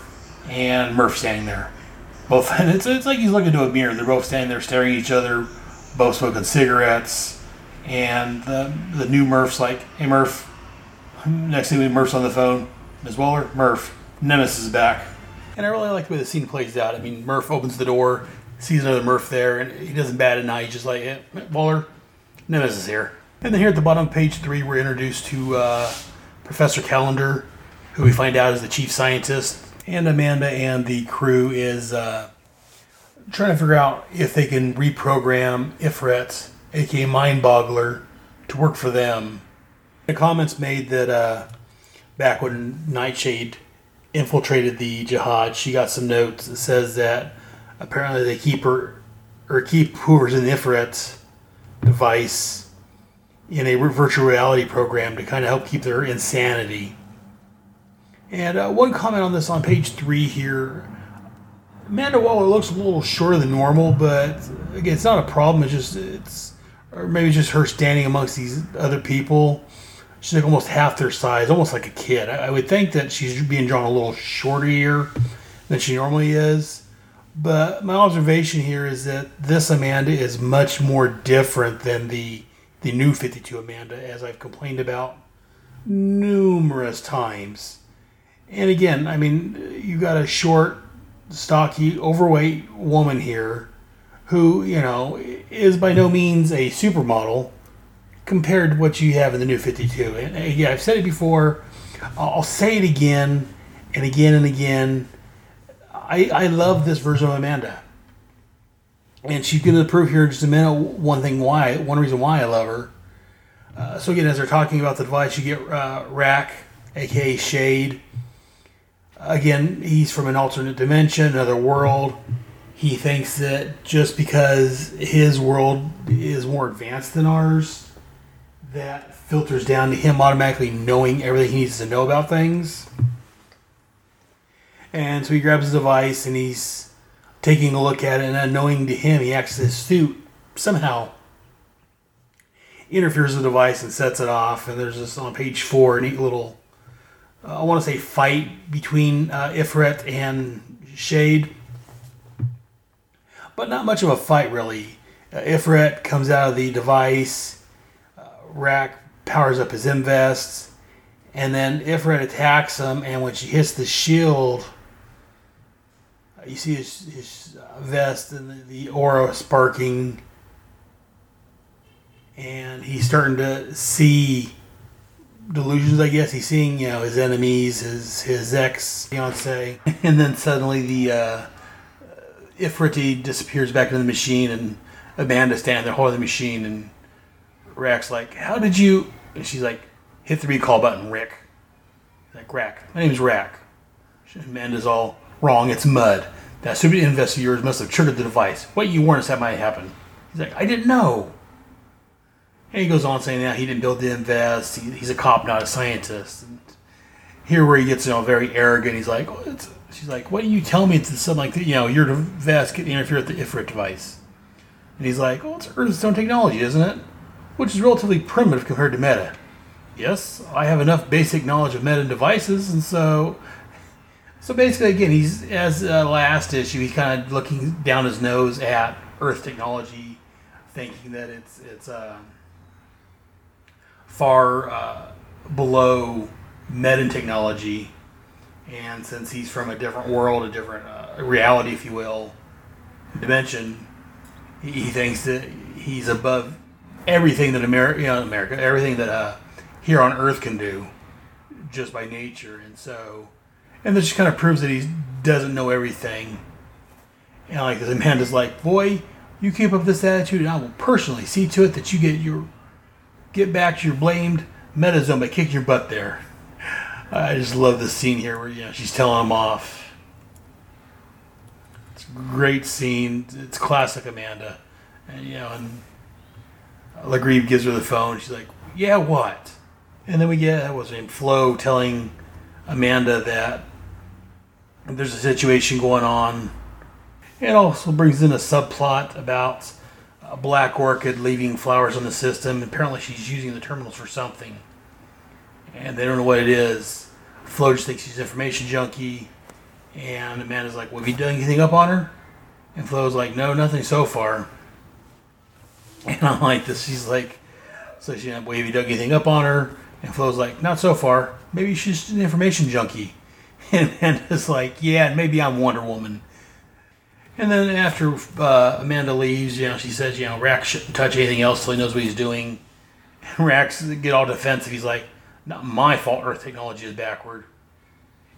and Murph's standing there. Both, and it's, it's like he's looking into a mirror. They're both standing there staring at each other, both smoking cigarettes, and the, the new Murph's like, hey, Murph. Next thing we Murph's on the phone. Miz Waller, Murph, Nemesis is back. And I really like the way the scene plays out. I mean, Murph opens the door, sees another Murph there, and he doesn't bat an eye. He's just like, hey, Waller, Nemesis is here. And then here at the bottom of page three, we're introduced to uh, Professor Callendar, who we find out is the chief scientist. And Amanda and the crew is uh, trying to figure out if they can reprogram Ifrit, a k a. Mind Boggler, to work for them. The comments made that uh, back when Nightshade infiltrated the Jihad, she got some notes that says that apparently they keep her, or keep whoever's in the Ifrit device in a virtual reality program to kind of help keep their insanity. And uh, one comment on this on page three here. Amanda Waller looks a little shorter than normal, but again, it's not a problem. It's just, it's, or maybe it's just her standing amongst these other people. She's like almost half their size, almost like a kid. I, I would think that she's being drawn a little shorter here. than she normally is. But my observation here is that this Amanda is much more different than the the new fifty-two Amanda, as I've complained about numerous times. And again, I mean, you got a short, stocky, overweight woman here who, you know, is by no means a supermodel compared to what you have in the new fifty-two. And, and yeah, I've said it before. I'll say it again and again and again. I, I love this version of Amanda, and she's going to prove here in just a minute one thing why one reason why I love her. Uh, so again, as they're talking about the device, you get uh, Rac, aka Shade. Again, he's from an alternate dimension, another world. He thinks that just because his world is more advanced than ours, that filters down to him automatically knowing everything he needs to know about things. And so he grabs his device and he's taking a look at it, and unknowing to him, he acts as his suit somehow interferes with the device and sets it off. And there's this on page four, a neat little, uh, I want to say, fight between uh, Ifrit and Shade. But not much of a fight, really. Uh, Ifrit comes out of the device, uh, Rac powers up his invests, and then Ifrit attacks him, and when she hits the shield, you see his, his vest and the, the aura sparking, and he's starting to see delusions, I guess. He's seeing, you know, his enemies, his his ex-fiance, and then suddenly the uh, Ifrit disappears back into the machine, and Amanda's standing there holding the machine, and Rac's like, "How did you?" And she's like, "Hit the recall button, Rick." He's like, "Rac, my name's Rac." Amanda's all, "Wrong, it's mud. That stupid invest of yours must have triggered the device. What you warned us that might happen." He's like, "I didn't know." And he goes on saying that he didn't build the invest. He, he's a cop, not a scientist. And here where he gets, you know, very arrogant. He's like, oh, it's, she's like, "What do you tell me?" It's something like, you know, your invest could interfere with the Ifrit device. And he's like, "Oh, it's Earth's own technology, isn't it? Which is relatively primitive compared to meta." "Yes, I have enough basic knowledge of meta devices," and so... So basically, again, he's, as a last issue, he's kind of looking down his nose at Earth technology, thinking that it's it's uh, far uh, below Medan technology. And since he's from a different world, a different uh, reality, if you will, dimension, he, he thinks that he's above everything that America, you know, America, everything that uh, here on Earth can do, just by nature, and so. And this just kind of proves that he doesn't know everything. And like this Amanda's like, "Boy, you keep up this attitude, and I will personally see to it that you get your get back to your blamed meta zone by kicking your butt there." I just love this scene here where, you know, she's telling him off. It's a great scene. It's classic Amanda. And, you know, and LaGrieve gives her the phone. She's like, "Yeah, what?" And then we get what's her name, Flo, telling Amanda that there's a situation going on. It also brings in a subplot about a black orchid leaving flowers on the system. Apparently she's using the terminals for something, and they don't know what it is. Flo just thinks she's an information junkie, and Amanda's like, "Well, have you done anything up on her?" And Flo's like, "No, nothing so far." And I'm like this. She's like, so she, "Well, have you dug anything up on her?" And Flo's like, "Not so far. Maybe she's just an information junkie." And Amanda's like, "Yeah, maybe I'm Wonder Woman." And then after uh, Amanda leaves, you know, she says, you know, Rac shouldn't touch anything else till he knows what he's doing. And Rac's get all defensive. He's like, "Not my fault Earth technology is backward."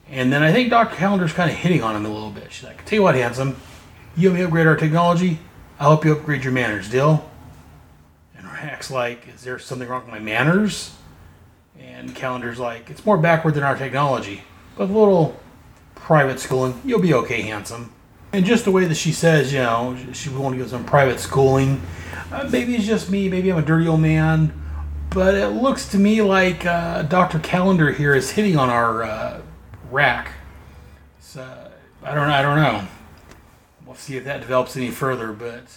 And then I think Doctor Callendar's kind of hitting on him a little bit. She's like, "Tell you what, handsome, you help me upgrade our technology, I'll help you upgrade your manners, deal?" And Rac's like, "Is there something wrong with my manners?" And Callendar's like, "It's more backward than our technology, but a little private schooling, you'll be okay, handsome." And just the way that she says, you know, she want to give some private schooling. Uh, maybe it's just me, maybe I'm a dirty old man, but it looks to me like uh, Doctor Callendar here is hitting on our uh, Rac. So I don't, I don't know. We'll see if that develops any further. But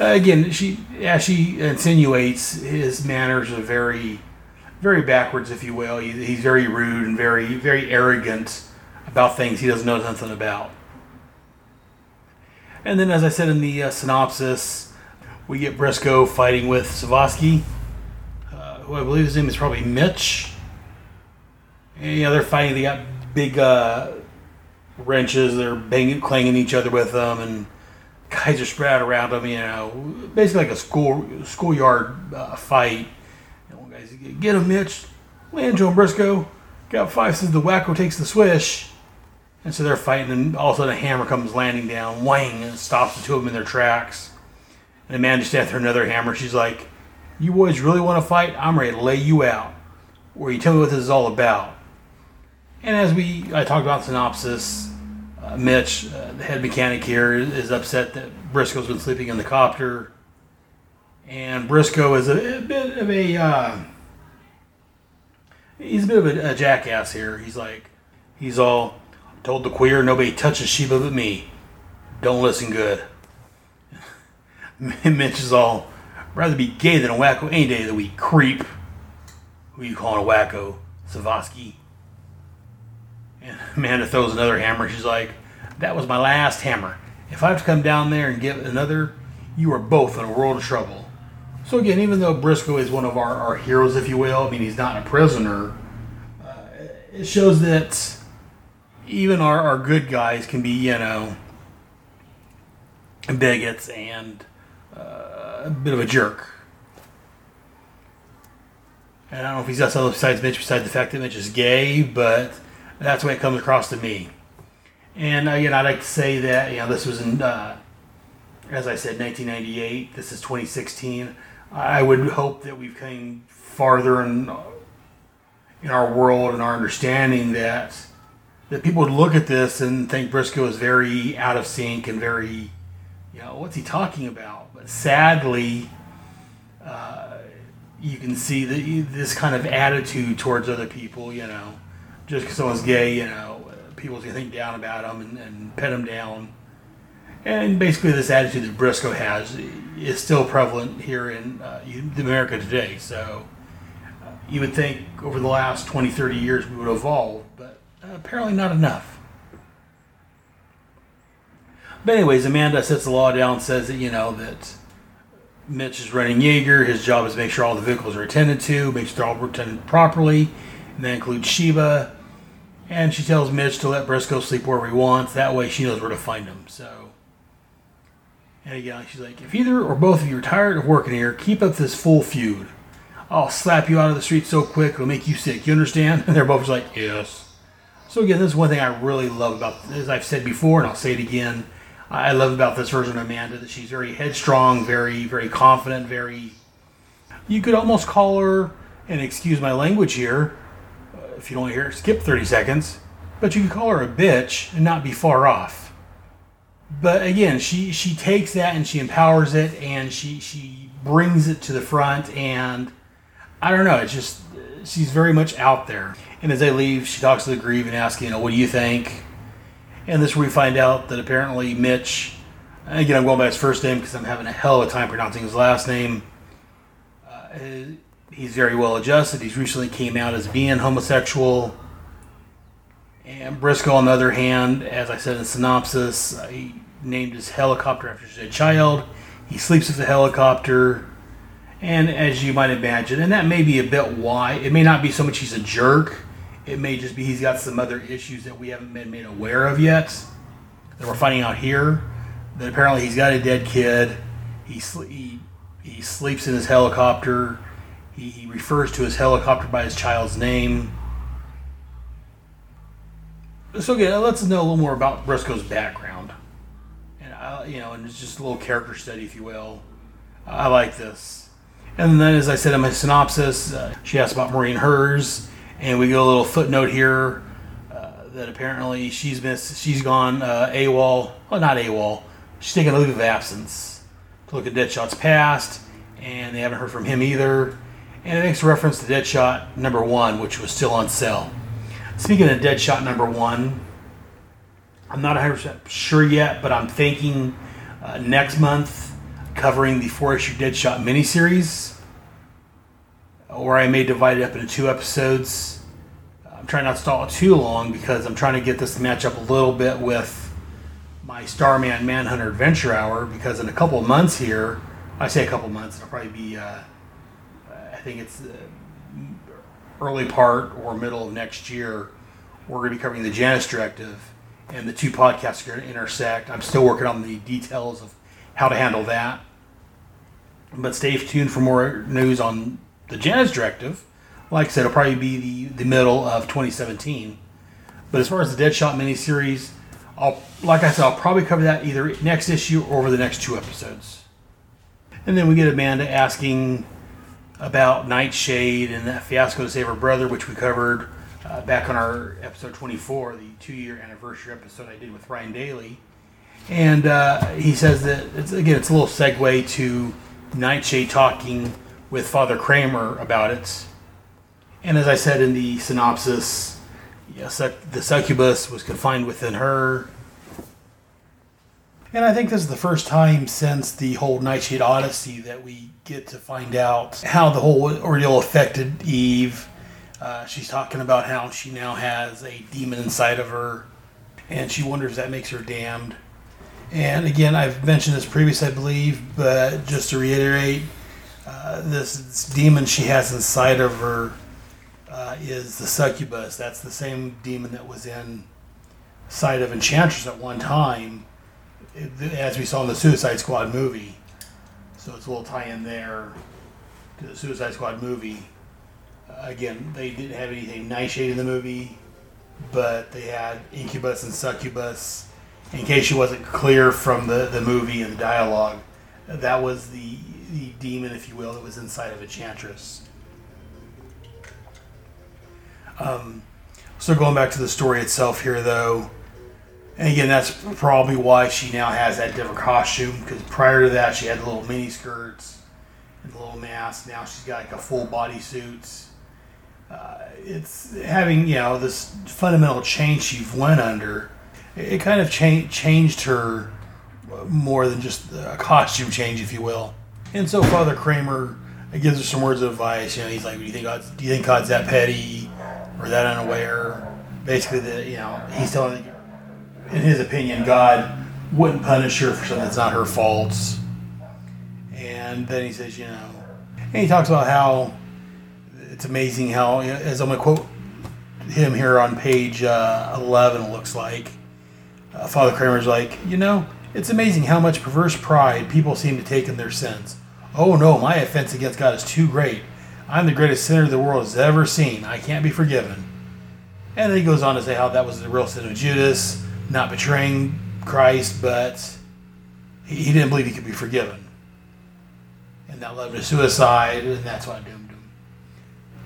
uh, again, she as she insinuates, his manners are very. very backwards, if you will. He's very rude and very, very arrogant about things he doesn't know nothing about. And then, as I said in the uh, synopsis, we get Briscoe fighting with Zavosky, uh, who I believe his name is probably Mitch. And, you know, they're fighting. They got big uh, wrenches. They're banging, clanging each other with them, and guys are spread out around them. You know, basically like a school schoolyard uh, fight. And one guy's like, "Get him, Mitch! Land on Briscoe! Got five since the wacko takes the swish." And so they're fighting, and all of a sudden a hammer comes landing down, whang, and stops the two of them in their tracks. And Amanda stands there another hammer. She's like, "You boys really want to fight? I'm ready to lay you out. Or you tell me what this is all about." And as we I talked about the synopsis, uh, Mitch, uh, the head mechanic here, is, is upset that Briscoe's been sleeping in the copter. And Briscoe is a, a bit of a, uh, he's a bit of a, a jackass here. He's like, he's all... told the queer nobody touches Sheba but me. Don't listen good. Mitch is all, rather be gay than a wacko any day of the week. Creep. Who you calling a wacko? Zavosky. And Amanda throws another hammer. She's like, that was my last hammer. If I have to come down there and get another, you are both in a world of trouble. So again, even though Briscoe is one of our, our heroes, if you will, I mean, he's not a prisoner, uh, it shows that even our, our good guys can be, you know, bigots and uh, a bit of a jerk. And I don't know if he's got something besides Mitch, besides the fact that Mitch is gay, but that's the way it comes across to me. And again, I'd like to say that, you know, this was in, uh, as I said, nineteen ninety-eight. This is twenty sixteen. I would hope that we've come farther in, in our world and our understanding that that people would look at this and think Briscoe is very out of sync and very, you know, what's he talking about? But sadly, uh, you can see the, this kind of attitude towards other people, you know. Just because someone's gay, you know, people can think down about them and, and pet them down. And basically this attitude that Briscoe has is still prevalent here in uh, America today. So uh, you would think over the last twenty, thirty years we would evolve, but apparently not enough. But anyways, Amanda sets the law down and says that, you know, that Mitch is running Jaeger. His job is to make sure all the vehicles are attended to, make sure they're all attended properly, and that includes Sheba. And she tells Mitch to let Briscoe sleep wherever he wants. That way she knows where to find him. So, and again, she's like, if either or both of you are tired of working here, keep up this full feud. I'll slap you out of the street so quick it'll make you sick. You understand? And they're both just like, yes. So again, this is one thing I really love about, as I've said before, and I'll say it again, I love about this version of Amanda that she's very headstrong, very, very confident, very, you could almost call her, and excuse my language here, uh, if you don't hear it, skip thirty seconds, but you could call her a bitch and not be far off. But again, she, she takes that and she empowers it and she, she brings it to the front, and I don't know, it's just, she's very much out there. And as they leave, she talks to LaGrieve and asks, you know, what do you think? And this is where we find out that apparently Mitch, again, I'm going by his first name because I'm having a hell of a time pronouncing his last name. Uh, he's very well adjusted. He's recently came out as being homosexual. And Briscoe, on the other hand, as I said in synopsis, uh, he named his helicopter after his dead child. He sleeps with the helicopter. And as you might imagine, and that may be a bit why, it may not be so much he's a jerk. It may just be he's got some other issues that we haven't been made aware of yet, that we're finding out here. That apparently he's got a dead kid. He sl- he, he sleeps in his helicopter. He, he refers to his helicopter by his child's name. So again, it lets us know a little more about Briscoe's background, and I, you know, and it's just a little character study, if you will. I like this. And then, as I said in my synopsis, uh, she asked about Maureen Hers. And we get a little footnote here uh, that apparently she's missed, she's gone uh, AWOL. Well, not AWOL. She's taken a leave of absence to look at Deadshot's past, and they haven't heard from him either. And it makes reference to Deadshot number one, which was still on sale. Speaking of Deadshot number one, I'm not one hundred percent sure yet, but I'm thinking uh, next month, covering the four-issue Deadshot miniseries, or I may divide it up into two episodes. I'm I'm trying not to stall it too long because I'm trying to get this to match up a little bit with my Starman Manhunter Adventure Hour, because in a couple of months here, I say a couple of months, it'll probably be, uh, I think it's early part or middle of next year, we're going to be covering the Janus Directive, and the two podcasts are going to intersect. I'm still working on the details of how to handle that. But stay tuned for more news on the Janus Directive. Like I said, it'll probably be the, the middle of twenty seventeen. But as far as the Deadshot miniseries, I'll, like I said, I'll probably cover that either next issue or over the next two episodes. And then we get Amanda asking about Nightshade and that fiasco to save her brother, which we covered uh, back on our episode twenty-four, the two-year anniversary episode I did with Ryan Daly. And uh, he says that, it's, again, it's a little segue to Nightshade talking with Father Kramer about it. And as I said in the synopsis, yes, the succubus was confined within her. And I think this is the first time since the whole Nightshade Odyssey that we get to find out how the whole ordeal affected Eve. Uh, she's talking about how she now has a demon inside of her, and she wonders if that makes her damned. And again, I've mentioned this previously, I believe, but just to reiterate, uh, this, this demon she has inside of her uh, is the succubus. That's the same demon that was inside of Enchantress at one time, as we saw in the Suicide Squad movie. So it's a little tie-in there to the Suicide Squad movie. Uh, again, they didn't have anything Nightshade in the movie, but they had Incubus and Succubus. In case it wasn't clear from the, the movie and the dialogue, that was the, the demon, if you will, that was inside of Enchantress. Um, so going back to the story itself here, though, and again, that's probably why she now has that different costume, because prior to that, she had the little mini skirts and the little mask. Now she's got like a full body suit. Uh, it's having, you know, this fundamental change she went under. It kind of cha- changed her more than just a costume change, if you will. And so Father Kramer gives her some words of advice. You know, he's like, "Do you think God's, do you think God's that petty or that unaware?" Basically, that you know, he's telling, in his opinion, God wouldn't punish her for something that's not her fault. And then he says, you know, and he talks about how it's amazing how, as I'm going to quote him here on page uh, eleven, it looks like. Uh, Father Kramer's like, you know, it's amazing how much perverse pride people seem to take in their sins. Oh no, my offense against God is too great. I'm the greatest sinner the world has ever seen. I can't be forgiven. And then he goes on to say how that was the real sin of Judas, not betraying Christ, but he, he didn't believe he could be forgiven. And that led to suicide, and that's what doomed him.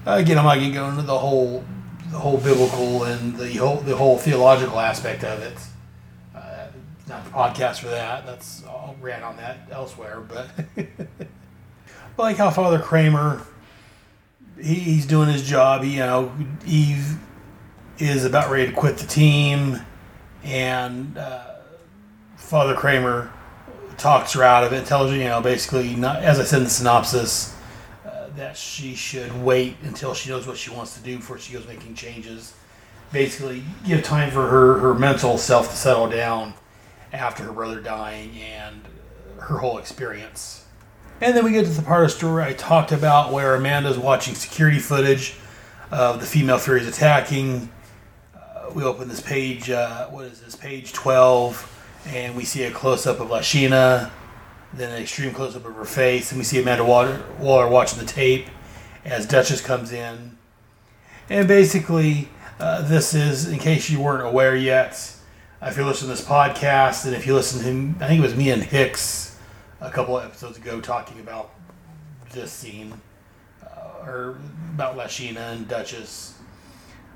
Again, I'm not going to go into the whole, the whole biblical and the whole, the whole theological aspect of it. Not the podcast for that. That's all ran on that elsewhere. But, but like how Father Kramer, he, he's doing his job. You know, Eve is about ready to quit the team, and uh, Father Kramer talks her out of it. Tells her, you know, basically, not, as I said in the synopsis, uh, that she should wait until she knows what she wants to do before she goes making changes. Basically, give time for her, her mental self to settle down after her brother dying and her whole experience. And then we get to the part of the story I talked about where Amanda's watching security footage of the female Furies attacking. Uh, we open this page, uh, what is this, page twelve, and we see a close-up of Lashina, then an extreme close-up of her face, and we see Amanda Waller, Waller watching the tape as Duchess comes in. And basically, uh, this is, in case you weren't aware yet, if you listen to this podcast, and if you listen to him, I think it was me and Hicks a couple of episodes ago talking about this scene, uh, or about Lashina and Duchess.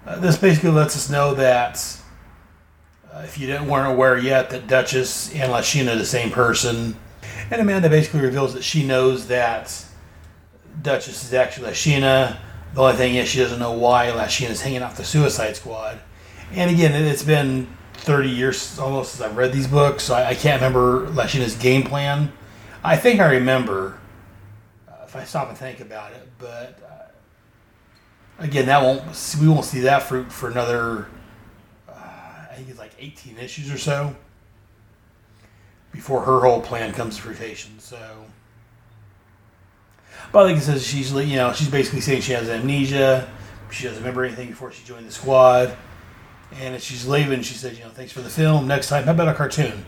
Uh, this basically lets us know that, uh, if you didn't weren't aware yet, that Duchess and Lashina are the same person. And Amanda basically reveals that she knows that Duchess is actually Lashina. The only thing is she doesn't know why Lashina is hanging off the Suicide Squad. And again, it's been thirty years almost since I've read these books, so I, I can't remember Lashina's game plan. I think I remember, uh, if I stop and think about it, but uh, again, that won't we won't see that fruit for another uh, I think it's like eighteen issues or so before her whole plan comes to fruition. So, but I think it says she's you know she's basically saying she has amnesia, she doesn't remember anything before she joined the squad, and as she's leaving, she says, you know, thanks for the film. Next time, how about a cartoon?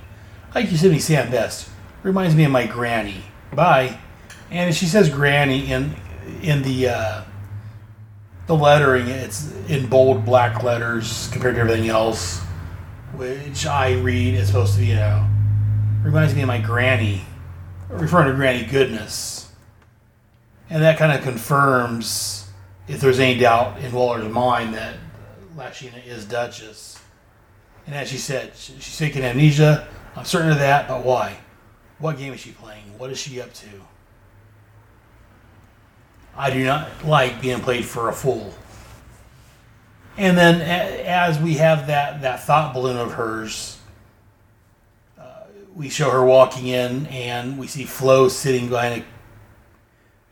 I think you said me Sam Best. Reminds me of my granny. Bye. And she says granny in in the uh, the lettering, it's in bold black letters compared to everything else, which I read is supposed to be, you know, reminds me of my granny, referring to Granny Goodness. And that kind of confirms, if there's any doubt in Waller's mind, that Lashina is Duchess. And as she said, she's taking amnesia. I'm certain of that, but why? What game is she playing? What is she up to? I do not like being played for a fool. And then as we have that, that thought balloon of hers, uh, we show her walking in, and we see Flo sitting behind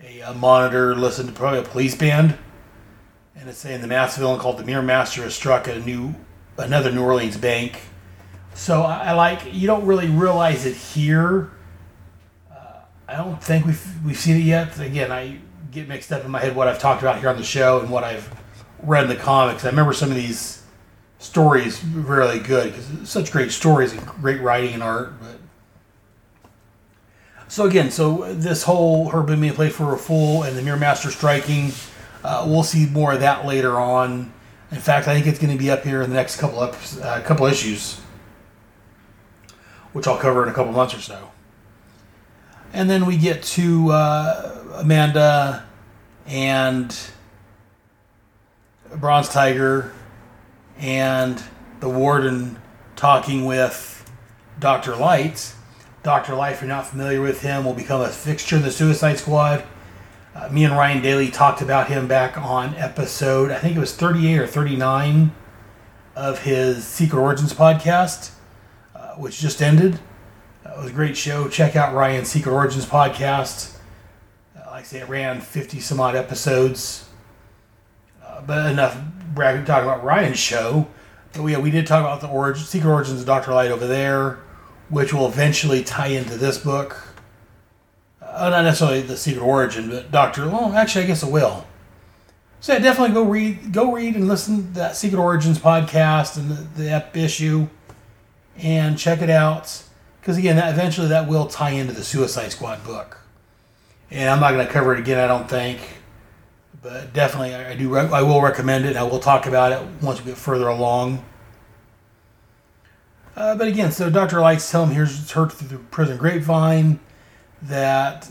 a, a, a monitor, listening to probably a police band. And it's saying the mass villain called the Mirror Master has struck at a new, another New Orleans bank. So I, I like, you don't really realize it here. Uh, I don't think we've, we've seen it yet. Again, I get mixed up in my head what I've talked about here on the show and what I've read in the comics. I remember some of these stories really good because such great stories and great writing and art. But so again, so this whole her being played for a fool and the Mirror Master striking, uh, we'll see more of that later on. In fact, I think it's going to be up here in the next couple up uh, couple issues, which I'll cover in a couple months or so. And then we get to uh, Amanda and Bronze Tiger and the warden talking with Doctor Light. Doctor Light, if you're not familiar with him, will become a fixture in the Suicide Squad. Uh, me and Ryan Daly talked about him back on episode, I think it was thirty-eight or thirty-nine of his Secret Origins podcast, uh, which just ended. It was a great show. Check out Ryan's Secret Origins podcast. Uh, like I say, it ran fifty some odd episodes. Uh, but enough bragging talking about Ryan's show. But yeah, we did talk about the origin, Secret Origins of Doctor Light over there, which will eventually tie into this book. Uh, not necessarily the Secret Origin, but Doctor Well, actually, I guess it will. So yeah, definitely go read, go read and listen to that Secret Origins podcast and the, the ep issue, and check it out. Because, again, that eventually that will tie into the Suicide Squad book. And I'm not going to cover it again, I don't think. But definitely, I do. I will recommend it, and I will talk about it once we get further along. Uh, but, again, so Doctor Light's telling him, here's heard through the prison grapevine, that,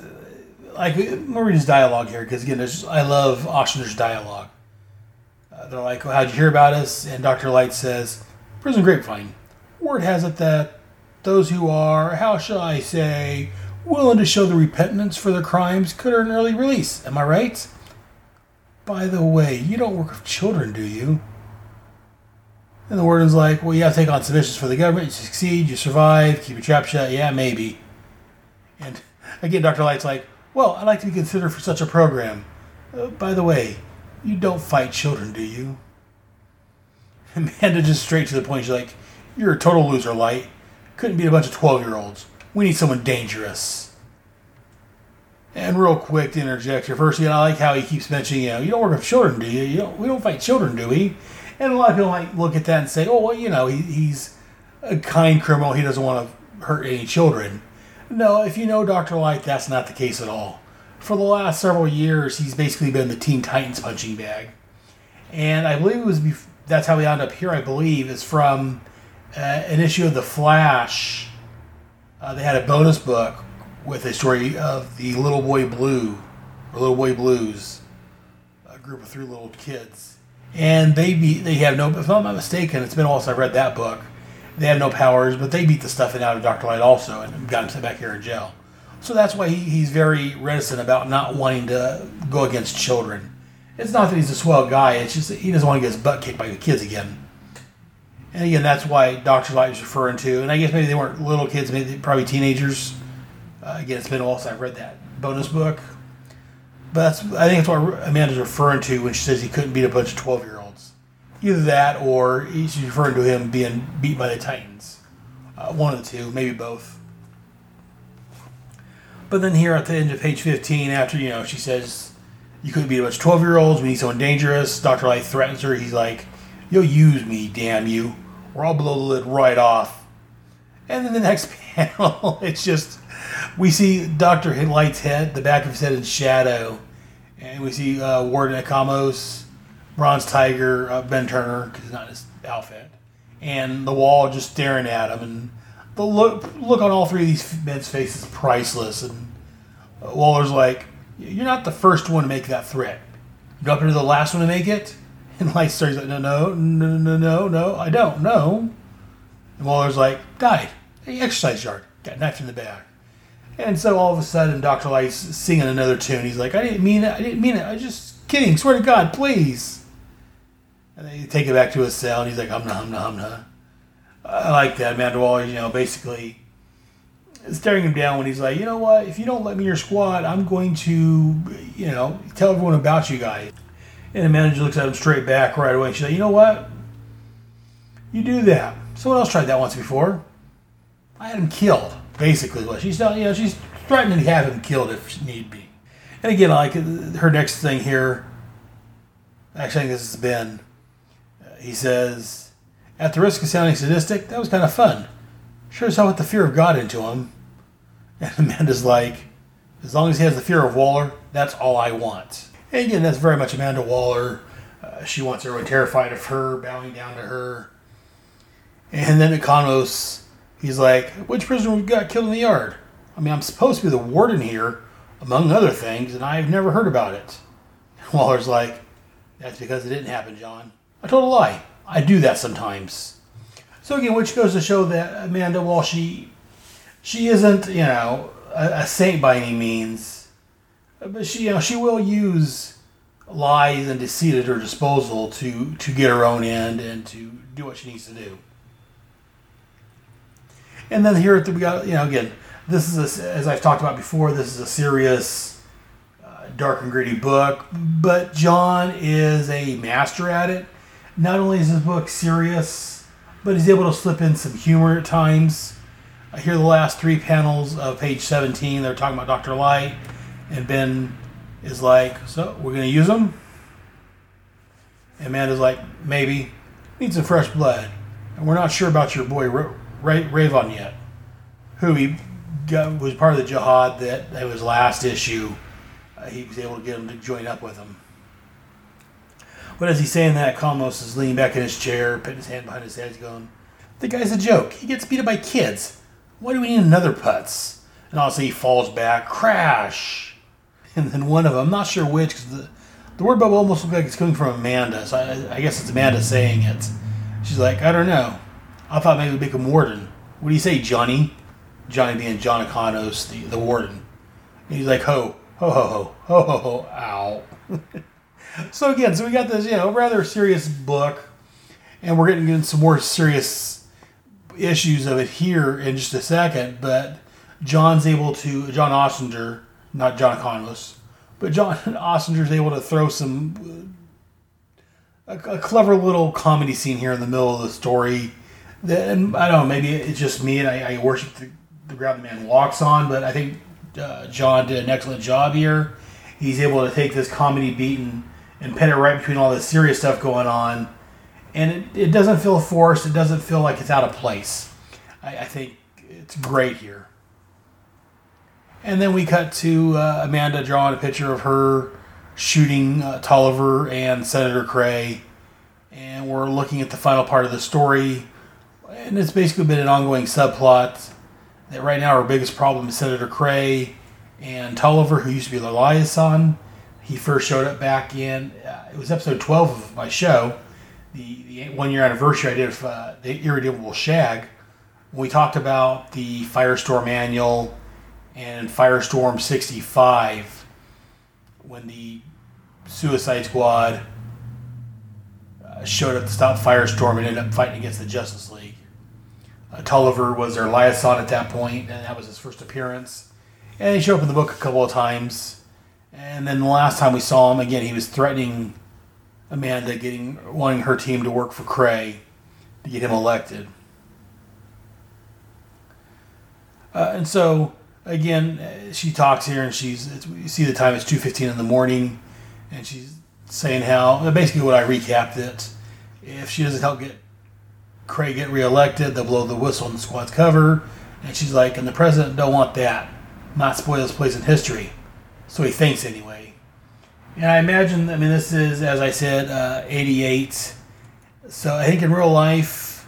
like, Marie's dialogue here, because, again, there's just, I love Ossinger's dialogue. Uh, they're like, well, how'd you hear about us? And Doctor Light says, prison grapevine. Word has it that those who are, how shall I say, willing to show the repentance for their crimes could earn early release. Am I right? By the way, you don't work with children, do you? And the warden's like, well, you have to take on submissions for the government. You succeed, you survive, keep your trap shut. Yeah, maybe. And again, Doctor Light's like, well, I'd like to be considered for such a program. Uh, by the way, you don't fight children, do you? Amanda just straight to the point. She's like, you're a total loser, Light. Couldn't beat a bunch of twelve-year-olds. We need someone dangerous. And real quick to interject here. First, you know, I like how he keeps mentioning, you know, you don't work with children, do you? You don't, we don't fight children, do we? And a lot of people might look at that and say, oh, well, you know, he, he's a kind criminal. He doesn't want to hurt any children. No, if you know Doctor Light, that's not the case at all. For the last several years, he's basically been the Teen Titans punching bag. And I believe it was bef- that's how we ended up here, I believe, is from Uh, an issue of The Flash. Uh, they had a bonus book with a story of the Little Boy Blue, or Little Boy Blues, a group of three little kids. And they beat, they have no, if I'm not mistaken, it's been a while since I read that book. They have no powers, but they beat the stuff out of Doctor Light also and got him sent back here in jail. So that's why he, he's very reticent about not wanting to go against children. It's not that he's a swell guy, it's just that he doesn't want to get his butt kicked by the kids again. And again, that's why Doctor Light was referring to, and I guess maybe they weren't little kids, maybe probably teenagers. Uh, again, it's been a while since I've read that bonus book. But that's, I think that's what Amanda's referring to when she says he couldn't beat a bunch of twelve-year-olds. Either that or she's referring to him being beat by the Titans. Uh, one of the two, maybe both. But then here at the end of page fifteen, after, you know, she says, you couldn't beat a bunch of twelve-year-olds, we need someone dangerous. Doctor Light threatens her. He's like, you'll use me, damn you. Or I'll blow the lid right off. And then the next panel, it's just... We see Doctor Light's head, the back of his head in shadow. And we see uh, Warden Akamos, Bronze Tiger, uh, Ben Turner, because it's not his outfit. And the wall just staring at him. And the look, look on all three of these men's faces is priceless. And Waller's like, you're not the first one to make that threat. You're not going to be the last one to make it? And Light starts like, no, no, no, no, no, no, I don't, no. And Waller's like, died. Hey, exercise yard. Got knifed in the back. And so all of a sudden, Doctor Light's singing another tune. He's like, I didn't mean it. I didn't mean it. I was just kidding. Swear to God, please. And they take it back to his cell, and he's like, humna, humna, humna. I like that. Amanda Waller, you know, basically staring him down when he's like, you know what? If you don't let me in your squad, I'm going to, you know, tell everyone about you guys. And the manager looks at him straight back right away. She's like, you know what? You do that. Someone else tried that once before. I had him killed. Basically, what she's not, you know, she's threatening to have him killed if need be. And again, I like her next thing here. Actually, I think this is Ben. Uh, he says, "At the risk of sounding sadistic, that was kind of fun. Sure as hell with the fear of God into him." And Amanda's like, "As long as he has the fear of Waller, that's all I want." And again, that's very much Amanda Waller. Uh, she wants everyone terrified of her, bowing down to her. And then Econos. He's like, which prisoner got killed in the yard? I mean, I'm supposed to be the warden here, among other things, and I've never heard about it. Waller's like, that's because it didn't happen, John. I told a lie. I do that sometimes. So again, which goes to show that Amanda, while she, she isn't, you know, a, a saint by any means, but she, you know, she will use lies and deceit at her disposal to, to get her own end and to do what she needs to do. And then here, we got, you know, again, this is, a, as I've talked about before, this is a serious, uh, dark and gritty book. But John is a master at it. Not only is his book serious, but he's able to slip in some humor at times. Uh, here are the last three panels of page seventeen. They're talking about Doctor Light. And Ben is like, so, we're going to use him? And Amanda's like, maybe. Need some fresh blood. And we're not sure about your boy, Ro- Ray, Ravon yet, who he got, was part of the jihad that, that was last issue. Uh, he was able to get him to join up with him. But as he's saying that, Kalmos is leaning back in his chair, putting his hand behind his head, going, the guy's a joke. He gets beat up by kids. Why do we need another putz? And obviously he falls back. Crash! And then one of them, I'm not sure which, because the, the word bubble almost looks like it's coming from Amanda. So I, I guess it's Amanda saying it. She's like, I don't know. I thought maybe we'd make him warden. What do you say, Johnny? Johnny being John Econos, the, the warden. And he's like, ho, ho, ho, ho, ho, ho, ho, ow. So again, so we got this, you know, rather serious book. And we're getting into some more serious issues of it here in just a second. But John's able to, John Ossinger, not John Econos, but John Ossinger's able to throw some, a, a clever little comedy scene here in the middle of the story. Then, I don't know, maybe it's just me and I, I worship the, the ground the man walks on, but I think uh, John did an excellent job here. He's able to take this comedy beat and, and pin it right between all this serious stuff going on. And it, it doesn't feel forced. It doesn't feel like it's out of place. I, I think it's great here. And then we cut to uh, Amanda drawing a picture of her shooting uh, Tolliver and Senator Cray. And we're looking at the final part of the story. And it's basically been an ongoing subplot that right now our biggest problem is Senator Cray and Tolliver, who used to be the liaison. He first showed up back in, uh, it was episode twelve of my show, the, the one-year anniversary I did of uh, the Irredeemable Shag. We talked about the Firestorm Annual and Firestorm sixty-five when the Suicide Squad uh, showed up to stop Firestorm and ended up fighting against the Justice League. Uh, Tolliver was their liaison at that point, and that was his first appearance. And he showed up in the book a couple of times. And then the last time we saw him, again, he was threatening Amanda, getting wanting her team to work for Cray to get him elected. Uh, and so, again, she talks here, and she's it's, you see the time, it's two fifteen in the morning, and she's saying how, basically what I recapped it, if she doesn't help get Cray get reelected, they'll blow the whistle on the squad's cover. And she's like, and the president don't want that. Not spoil this place in history. So he thinks anyway. And I imagine, I mean, this is, as I said, uh, eighty-eight. So I think in real life,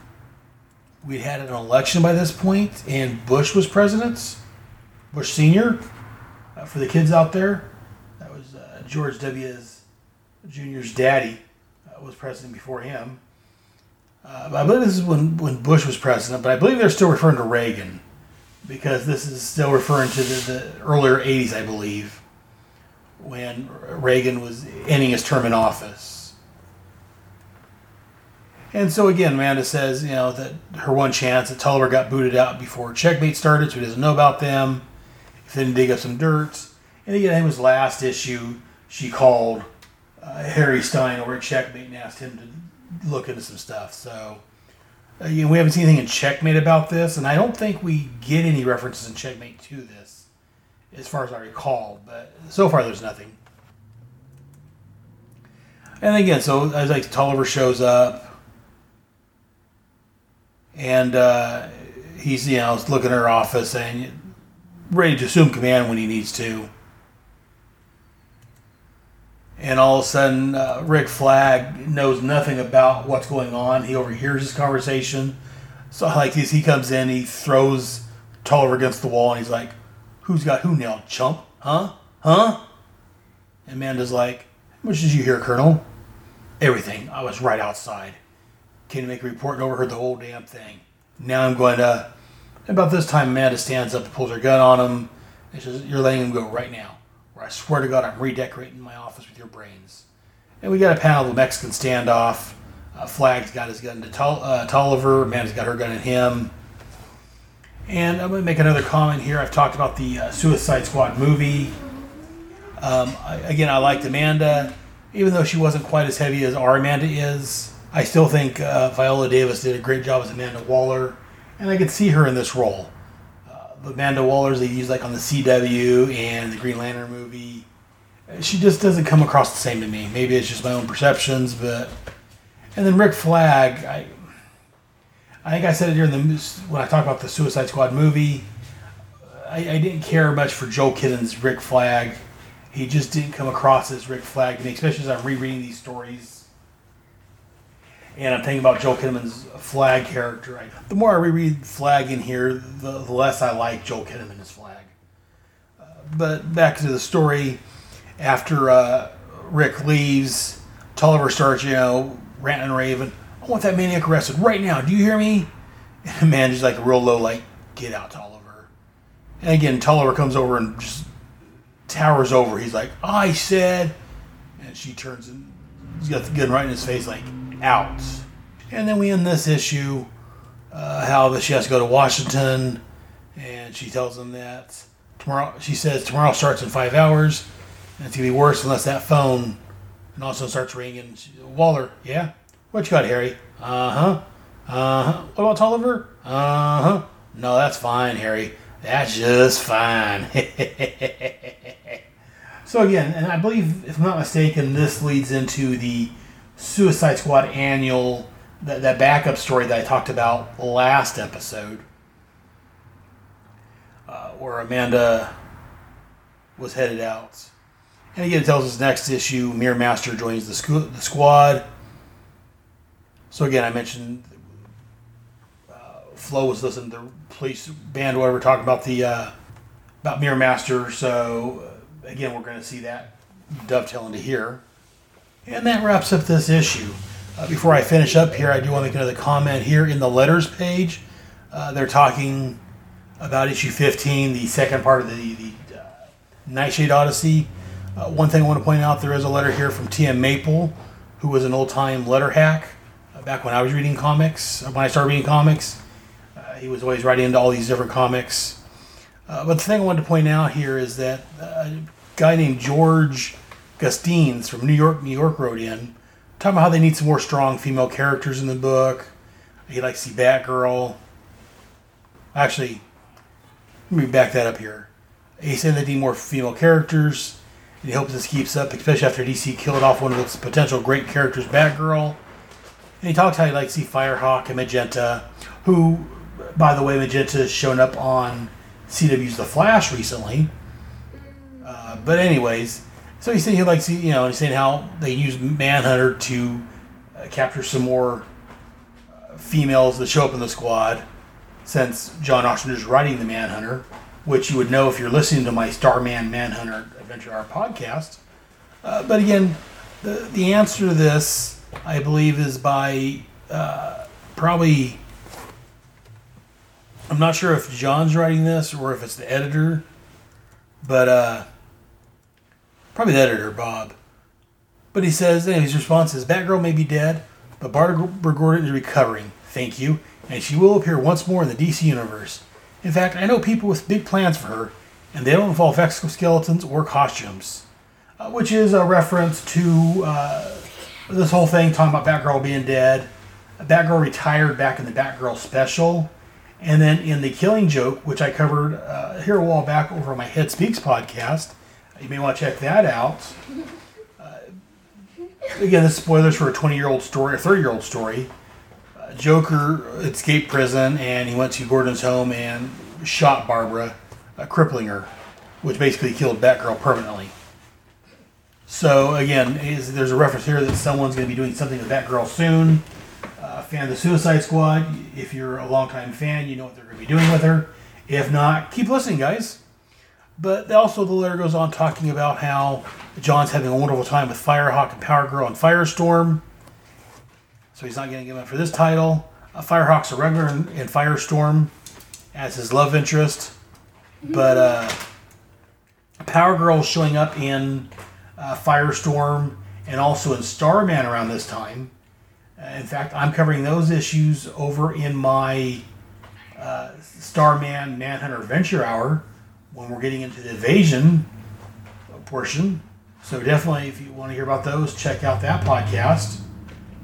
we'd had an election by this point, and Bush was president. Bush Senior, uh, for the kids out there. That was uh, George W. Junior's daddy uh, was president before him. Uh, I believe this is when, when Bush was president, but I believe they're still referring to Reagan, because this is still referring to the, the earlier eighties, I believe, when Reagan was ending his term in office. And so again, Amanda says, you know, that her one chance, that Tolliver got booted out before Checkmate started, so he doesn't know about them. If they didn't dig up some dirt. And again, I think it was last issue, she called uh, Harry Stein over at Checkmate and asked him to look into some stuff. So uh, you know, we haven't seen anything in Checkmate about this, and I don't think we get any references in Checkmate to this as far as I recall, but so far there's nothing. And again, so as like Tolliver shows up, and uh, he's, you know, looking at her office and ready to assume command when he needs to. And all of a sudden, uh, Rick Flag knows nothing about what's going on. He overhears this conversation. So, like, he, he comes in, he throws Tolliver against the wall, and he's like, who's got who now, chump? Huh? Huh? And Amanda's like, what did you hear, Colonel? Everything. I was right outside. Came to make a report and overheard the whole damn thing. Now I'm going to... About this time, Amanda stands up and pulls her gun on him. And says, you're letting him go right now. I swear to God, I'm redecorating my office with your brains. And we got a panel of a Mexican standoff. Uh, Flag's got his gun to Tol- uh, Tolliver. Amanda's got her gun at him. And I'm going to make another comment here. I've talked about the uh, Suicide Squad movie. Um, I, again, I liked Amanda. Even though she wasn't quite as heavy as our Amanda is, I still think uh, Viola Davis did a great job as Amanda Waller. And I could see her in this role. Amanda Waller, they use like on the C W and the Green Lantern movie. She just doesn't come across the same to me. Maybe it's just my own perceptions, but... And then Rick Flag, I I think I said it during the when I talked about the Suicide Squad movie, I, I didn't care much for Joel Kittan's Rick Flag. He just didn't come across as Rick Flag to me, especially as I'm rereading these stories. And I'm thinking about Joel Kinnaman's Flag character. I, the more I reread Flag in here, the, the less I like Joel Kinnaman as Flag. Uh, but back to the story. After uh, Rick leaves, Tolliver starts, you know, ranting and raving. I want that maniac arrested right now. Do you hear me? And Amanda's like real low, like, get out, Tolliver. And again, Tolliver comes over and just towers over. He's like, I said. And she turns and he's got the gun right in his face, like, out. And then we end this issue uh, how that she has to go to Washington, and she tells him that tomorrow, she says tomorrow starts in five hours, and it's going to be worse unless that phone and also starts ringing. She, Waller, yeah? What you got, Harry? Uh-huh. Uh-huh. What about Tolliver? Uh-huh. No, that's fine, Harry. That's just fine. So again, and I believe, if I'm not mistaken, this leads into the Suicide Squad annual, that, that backup story that I talked about last episode, uh, where Amanda was headed out. And again, it tells us next issue, Mirror Master joins the, school, the squad. So again, I mentioned uh, Flo was listening to the police band, whatever, talking about the uh, about Mirror Master. So uh, again, we're going to see that dovetail into here. And that wraps up this issue. Uh, before I finish up here, I do want to make another comment here in the letters page. Uh, they're talking about issue fifteen, the second part of the, the uh, Nightshade Odyssey. Uh, one thing I want to point out, there is a letter here from T M Maple, who was an old-time letter hack uh, back when I was reading comics. When I started reading comics, uh, he was always writing into all these different comics. Uh, but the thing I wanted to point out here is that uh, guy named George Gustines from New York, New York wrote in, talking about how they need some more strong female characters in the book. He'd like to see Batgirl. Actually, let me back that up here. He said they need more female characters, and he hopes this keeps up, especially after D C killed off one of its potential great characters, Batgirl. And he talks how he'd like to see Firehawk and Magenta, who, by the way, Magenta has shown up on C W's The Flash recently. Uh, but anyways, so he's saying he likes, you know, he's saying how they use Manhunter to uh, capture some more uh, females that show up in the squad, since John Ossinger is writing the Manhunter, which you would know if you're listening to my Starman Manhunter Adventure Hour podcast. Uh, but again, the the answer to this, I believe, is by uh, probably. I'm not sure if John's writing this or if it's the editor, but uh, probably the editor, Bob. But he says, and his response is, Batgirl may be dead, but Barbara Gordon is recovering, thank you, and she will appear once more in the D C Universe. In fact, I know people with big plans for her, and they don't involve exoskeletons or costumes. Uh, which is a reference to uh, this whole thing talking about Batgirl being dead. Batgirl retired back in the Batgirl special. And then in The Killing Joke, which I covered uh, here a while back over on my Head Speaks podcast, you may want to check that out. Uh, again, this is spoilers for a twenty-year-old story, a thirty-year-old story. Uh, Joker escaped prison, and he went to Gordon's home and shot Barbara, uh, crippling her, which basically killed Batgirl permanently. So, again, is, there's a reference here that someone's going to be doing something with Batgirl soon. Uh, fan of the Suicide Squad. If you're a longtime fan, you know what they're going to be doing with her. If not, keep listening, guys. But also the letter goes on talking about how John's having a wonderful time with Firehawk and Power Girl and Firestorm. So he's not going to give up for this title. Uh, Firehawk's a regular in, in Firestorm as his love interest. But uh, Power Girl's showing up in uh, Firestorm and also in Starman around this time. In fact, I'm covering those issues over in my uh, Starman Manhunter Adventure Hour when we're getting into the evasion portion. So definitely, if you want to hear about those, check out that podcast.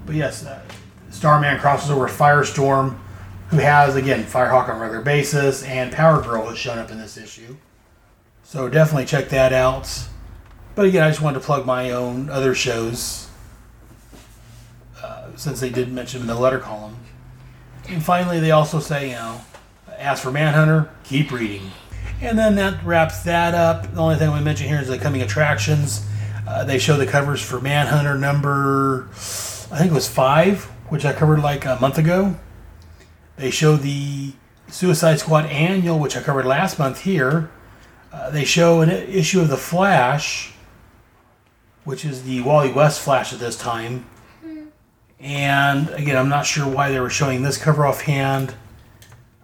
But yes, uh, Starman crosses over Firestorm, who has, again, Firehawk on a regular basis, and Power Girl has shown up in this issue. So definitely check that out. But again, I just wanted to plug my own other shows, since they did mention in the letter column. And finally, they also say, you know, ask for Manhunter, keep reading. And then that wraps that up. The only thing we mention here is the coming attractions. Uh, they show the covers for Manhunter number, I think it was five, which I covered like a month ago. They show the Suicide Squad Annual, which I covered last month here. Uh, they show an issue of The Flash, which is the Wally West Flash at this time. And, again, I'm not sure why they were showing this cover offhand.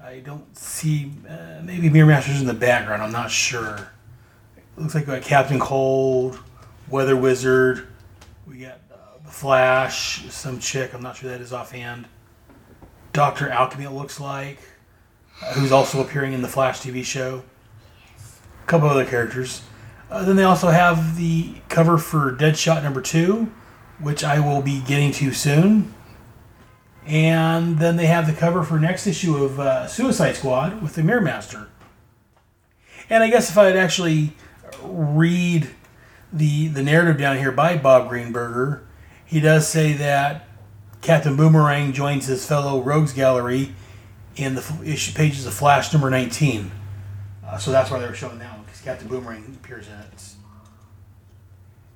I don't see... Uh, maybe Mirror Master's in the background. I'm not sure. It looks like we got Captain Cold, Weather Wizard. We got uh, The Flash, some chick. I'm not sure that is offhand. Doctor Alchemy, it looks like, uh, who's also appearing in the Flash T V show. A couple other characters. Uh, then they also have the cover for Deadshot number two, which I will be getting to soon. And then they have the cover for next issue of uh, Suicide Squad with the Mirror Master. And I guess if I had actually read the the narrative down here by Bob Greenberger, he does say that Captain Boomerang joins his fellow Rogues Gallery in the issue pages of Flash number nineteen. Uh, so that's why they were showing that one, because Captain Boomerang appears in it.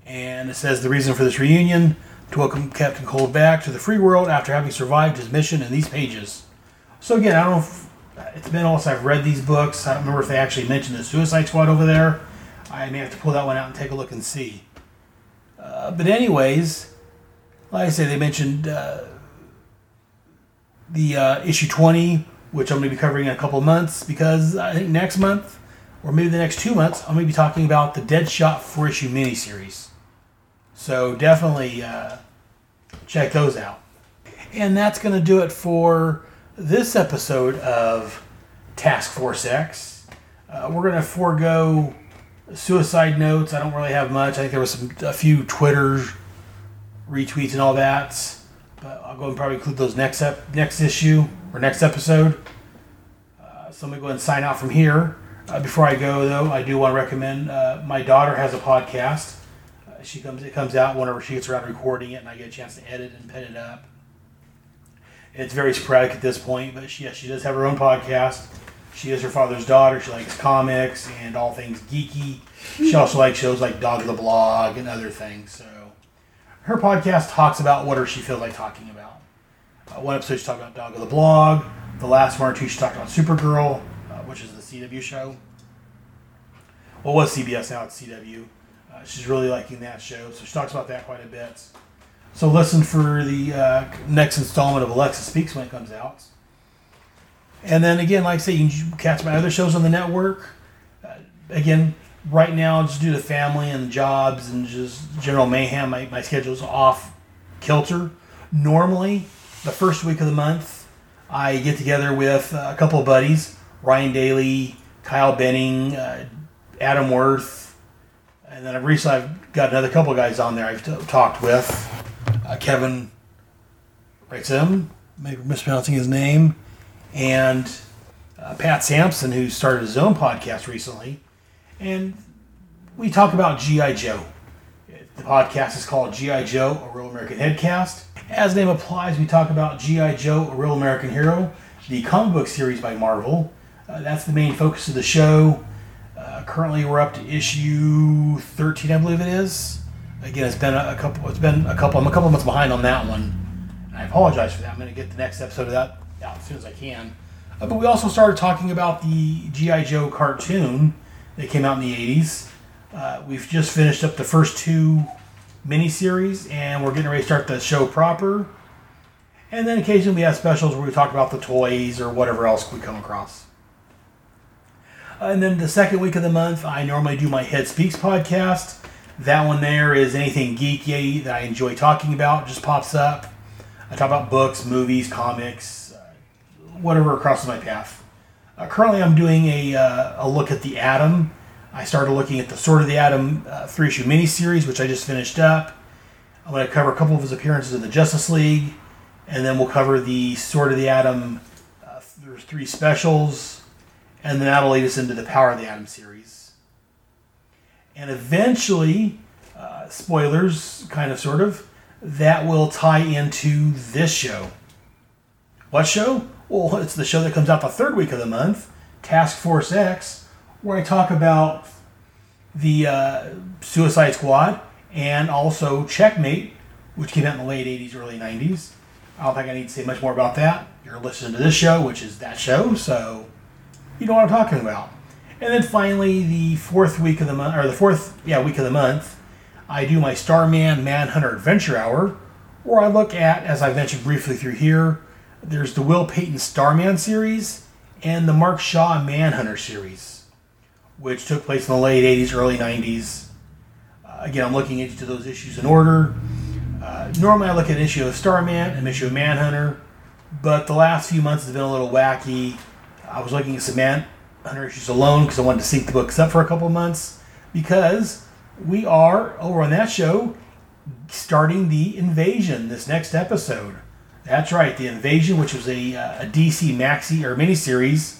And it says the reason for this reunion, to welcome Captain Cold back to the free world after having survived his mission in these pages. So again, I don't know if it's been all since I've read these books. I don't remember if they actually mentioned the Suicide Squad over there. I may have to pull that one out and take a look and see. Uh, but anyways, like I say, they mentioned uh, the uh, issue twenty, which I'm going to be covering in a couple months, because I think next month, or maybe the next two months, I'm going to be talking about the Deadshot four-issue miniseries. So definitely uh, check those out. And that's going to do it for this episode of Task Force X. Uh, we're going to forego suicide notes, I don't really have much. I think there was some, a few Twitter retweets and all that. But I'll go and probably include those next ep- next issue or next episode. Uh, so I'm going to go ahead and sign out from here. Uh, before I go, though, I do want to recommend uh, my daughter has a podcast. Uh, she comes, It comes out whenever she gets around recording it, and I get a chance to edit and pin it up. And it's very sporadic at this point, but she, yeah, she does have her own podcast. She is her father's daughter. She likes comics and all things geeky. She also likes shows like Dog the Blog and other things. So her podcast talks about whatever she feels like talking about. Uh, one episode she talked about Dog the Blog. The last one or two she talked about Supergirl, uh, which is the C W show. Well, it was C B S, now it's C W. Uh, she's really liking that show, so she talks about that quite a bit. So listen for the uh, next installment of Alexa Speaks when it comes out. And then again, like I say, you can catch my other shows on the network. Uh, again, right now, just due to family and jobs and just general mayhem, my, my schedule's off kilter. Normally, the first week of the month, I get together with uh, a couple of buddies, Ryan Daly, Kyle Benning, uh, Adam Worth, and then I've recently I've got another couple of guys on there I've t- talked with. Uh, Kevin Wrightson, maybe mispronouncing his name. And uh, Pat Sampson, who started his own podcast recently. And we talk about G I. Joe. The podcast is called G I. Joe, A Real American Headcast. As the name applies, we talk about G I. Joe, A Real American Hero, the comic book series by Marvel. Uh, that's the main focus of the show. Uh, currently, we're up to issue thirteen, I believe it is. Again, it's been a, a couple. It's been a couple. I'm a couple months behind on that one. And I apologize for that. I'm going to get the next episode of that out as soon as I can. Uh, but we also started talking about the G I. Joe cartoon that came out in the eighties. Uh, we've just finished up the first two miniseries, and we're getting ready to start the show proper. And then occasionally we have specials where we talk about the toys or whatever else we come across. Uh, and then the second week of the month, I normally do my Head Speaks podcast. That one there is anything geeky that I enjoy talking about. It just pops up. I talk about books, movies, comics, whatever crosses my path. Uh, currently, I'm doing a uh, a look at the Atom. I started looking at the Sword of the Atom uh, three-issue miniseries, which I just finished up. I'm going to cover a couple of his appearances in the Justice League, and then we'll cover the Sword of the Atom. Uh, there's three specials, and then that'll lead us into the Power of the Atom series. And eventually, uh, spoilers, kind of, sort of, that will tie into this show. What show? Well, it's the show that comes out the third week of the month, Task Force X, where I talk about the uh, Suicide Squad and also Checkmate, which came out in the late eighties, early nineties. I don't think I need to say much more about that. You're listening to this show, which is that show, so you know what I'm talking about. And then finally, the fourth week of the month, or the fourth, yeah, week of the month, I do my Starman Manhunter Adventure Hour, where I look at, as I've mentioned briefly through here, there's the Will Payton Starman series and the Mark Shaw Manhunter series, which took place in the late eighties, early nineties. Uh, again, I'm looking into those issues in order. Uh, normally, I look at an issue of Starman and an issue of Manhunter, but the last few months has been a little wacky. I was looking at some Manhunter issues alone because I wanted to sync the books up for a couple of months because we are, over on that show, starting the Invasion this next episode. That's right, The Invasion, which was a, uh, a D C maxi or miniseries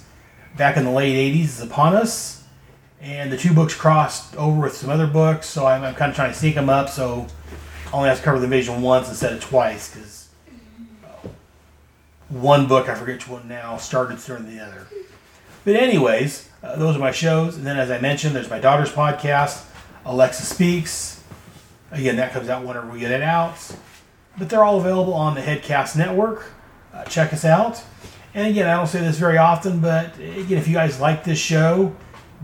back in the late eighties, is upon us. And the two books crossed over with some other books, so I'm, I'm kind of trying to sync them up. So I only have to cover The Invasion once instead of twice, because uh, one book, I forget which one now, started sooner than the other. But anyways, uh, those are my shows. And then as I mentioned, there's my daughter's podcast, Alexa Speaks. Again, that comes out whenever we get it out. But they're all available on the Headcast Network. Uh, check us out. And again, I don't say this very often, but again, if you guys like this show,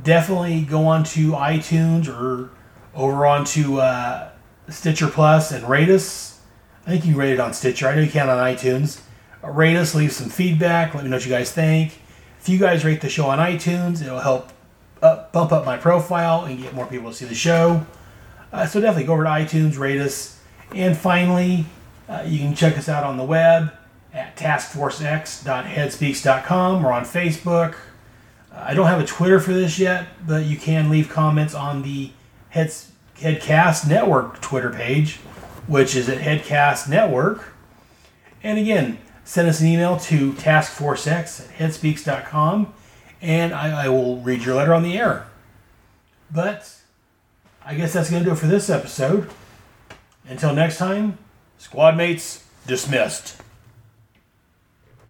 definitely go on to iTunes or over on to uh, Stitcher Plus and rate us. I think you can rate it on Stitcher. I know you can on iTunes. Uh, rate us, leave some feedback, let me know what you guys think. If you guys rate the show on iTunes, it'll help up, bump up my profile and get more people to see the show. Uh, so definitely go over to iTunes, rate us. And finally, Uh, you can check us out on the web at task force x dot head speaks dot com or on Facebook. Uh, I don't have a Twitter for this yet, but you can leave comments on the Heads, Headcast Network Twitter page, which is at Headcast Network. And again, send us an email to task force x at headspeaks dot com, and I, I will read your letter on the air. But I guess that's going to do it for this episode. Until next time, squad mates, dismissed.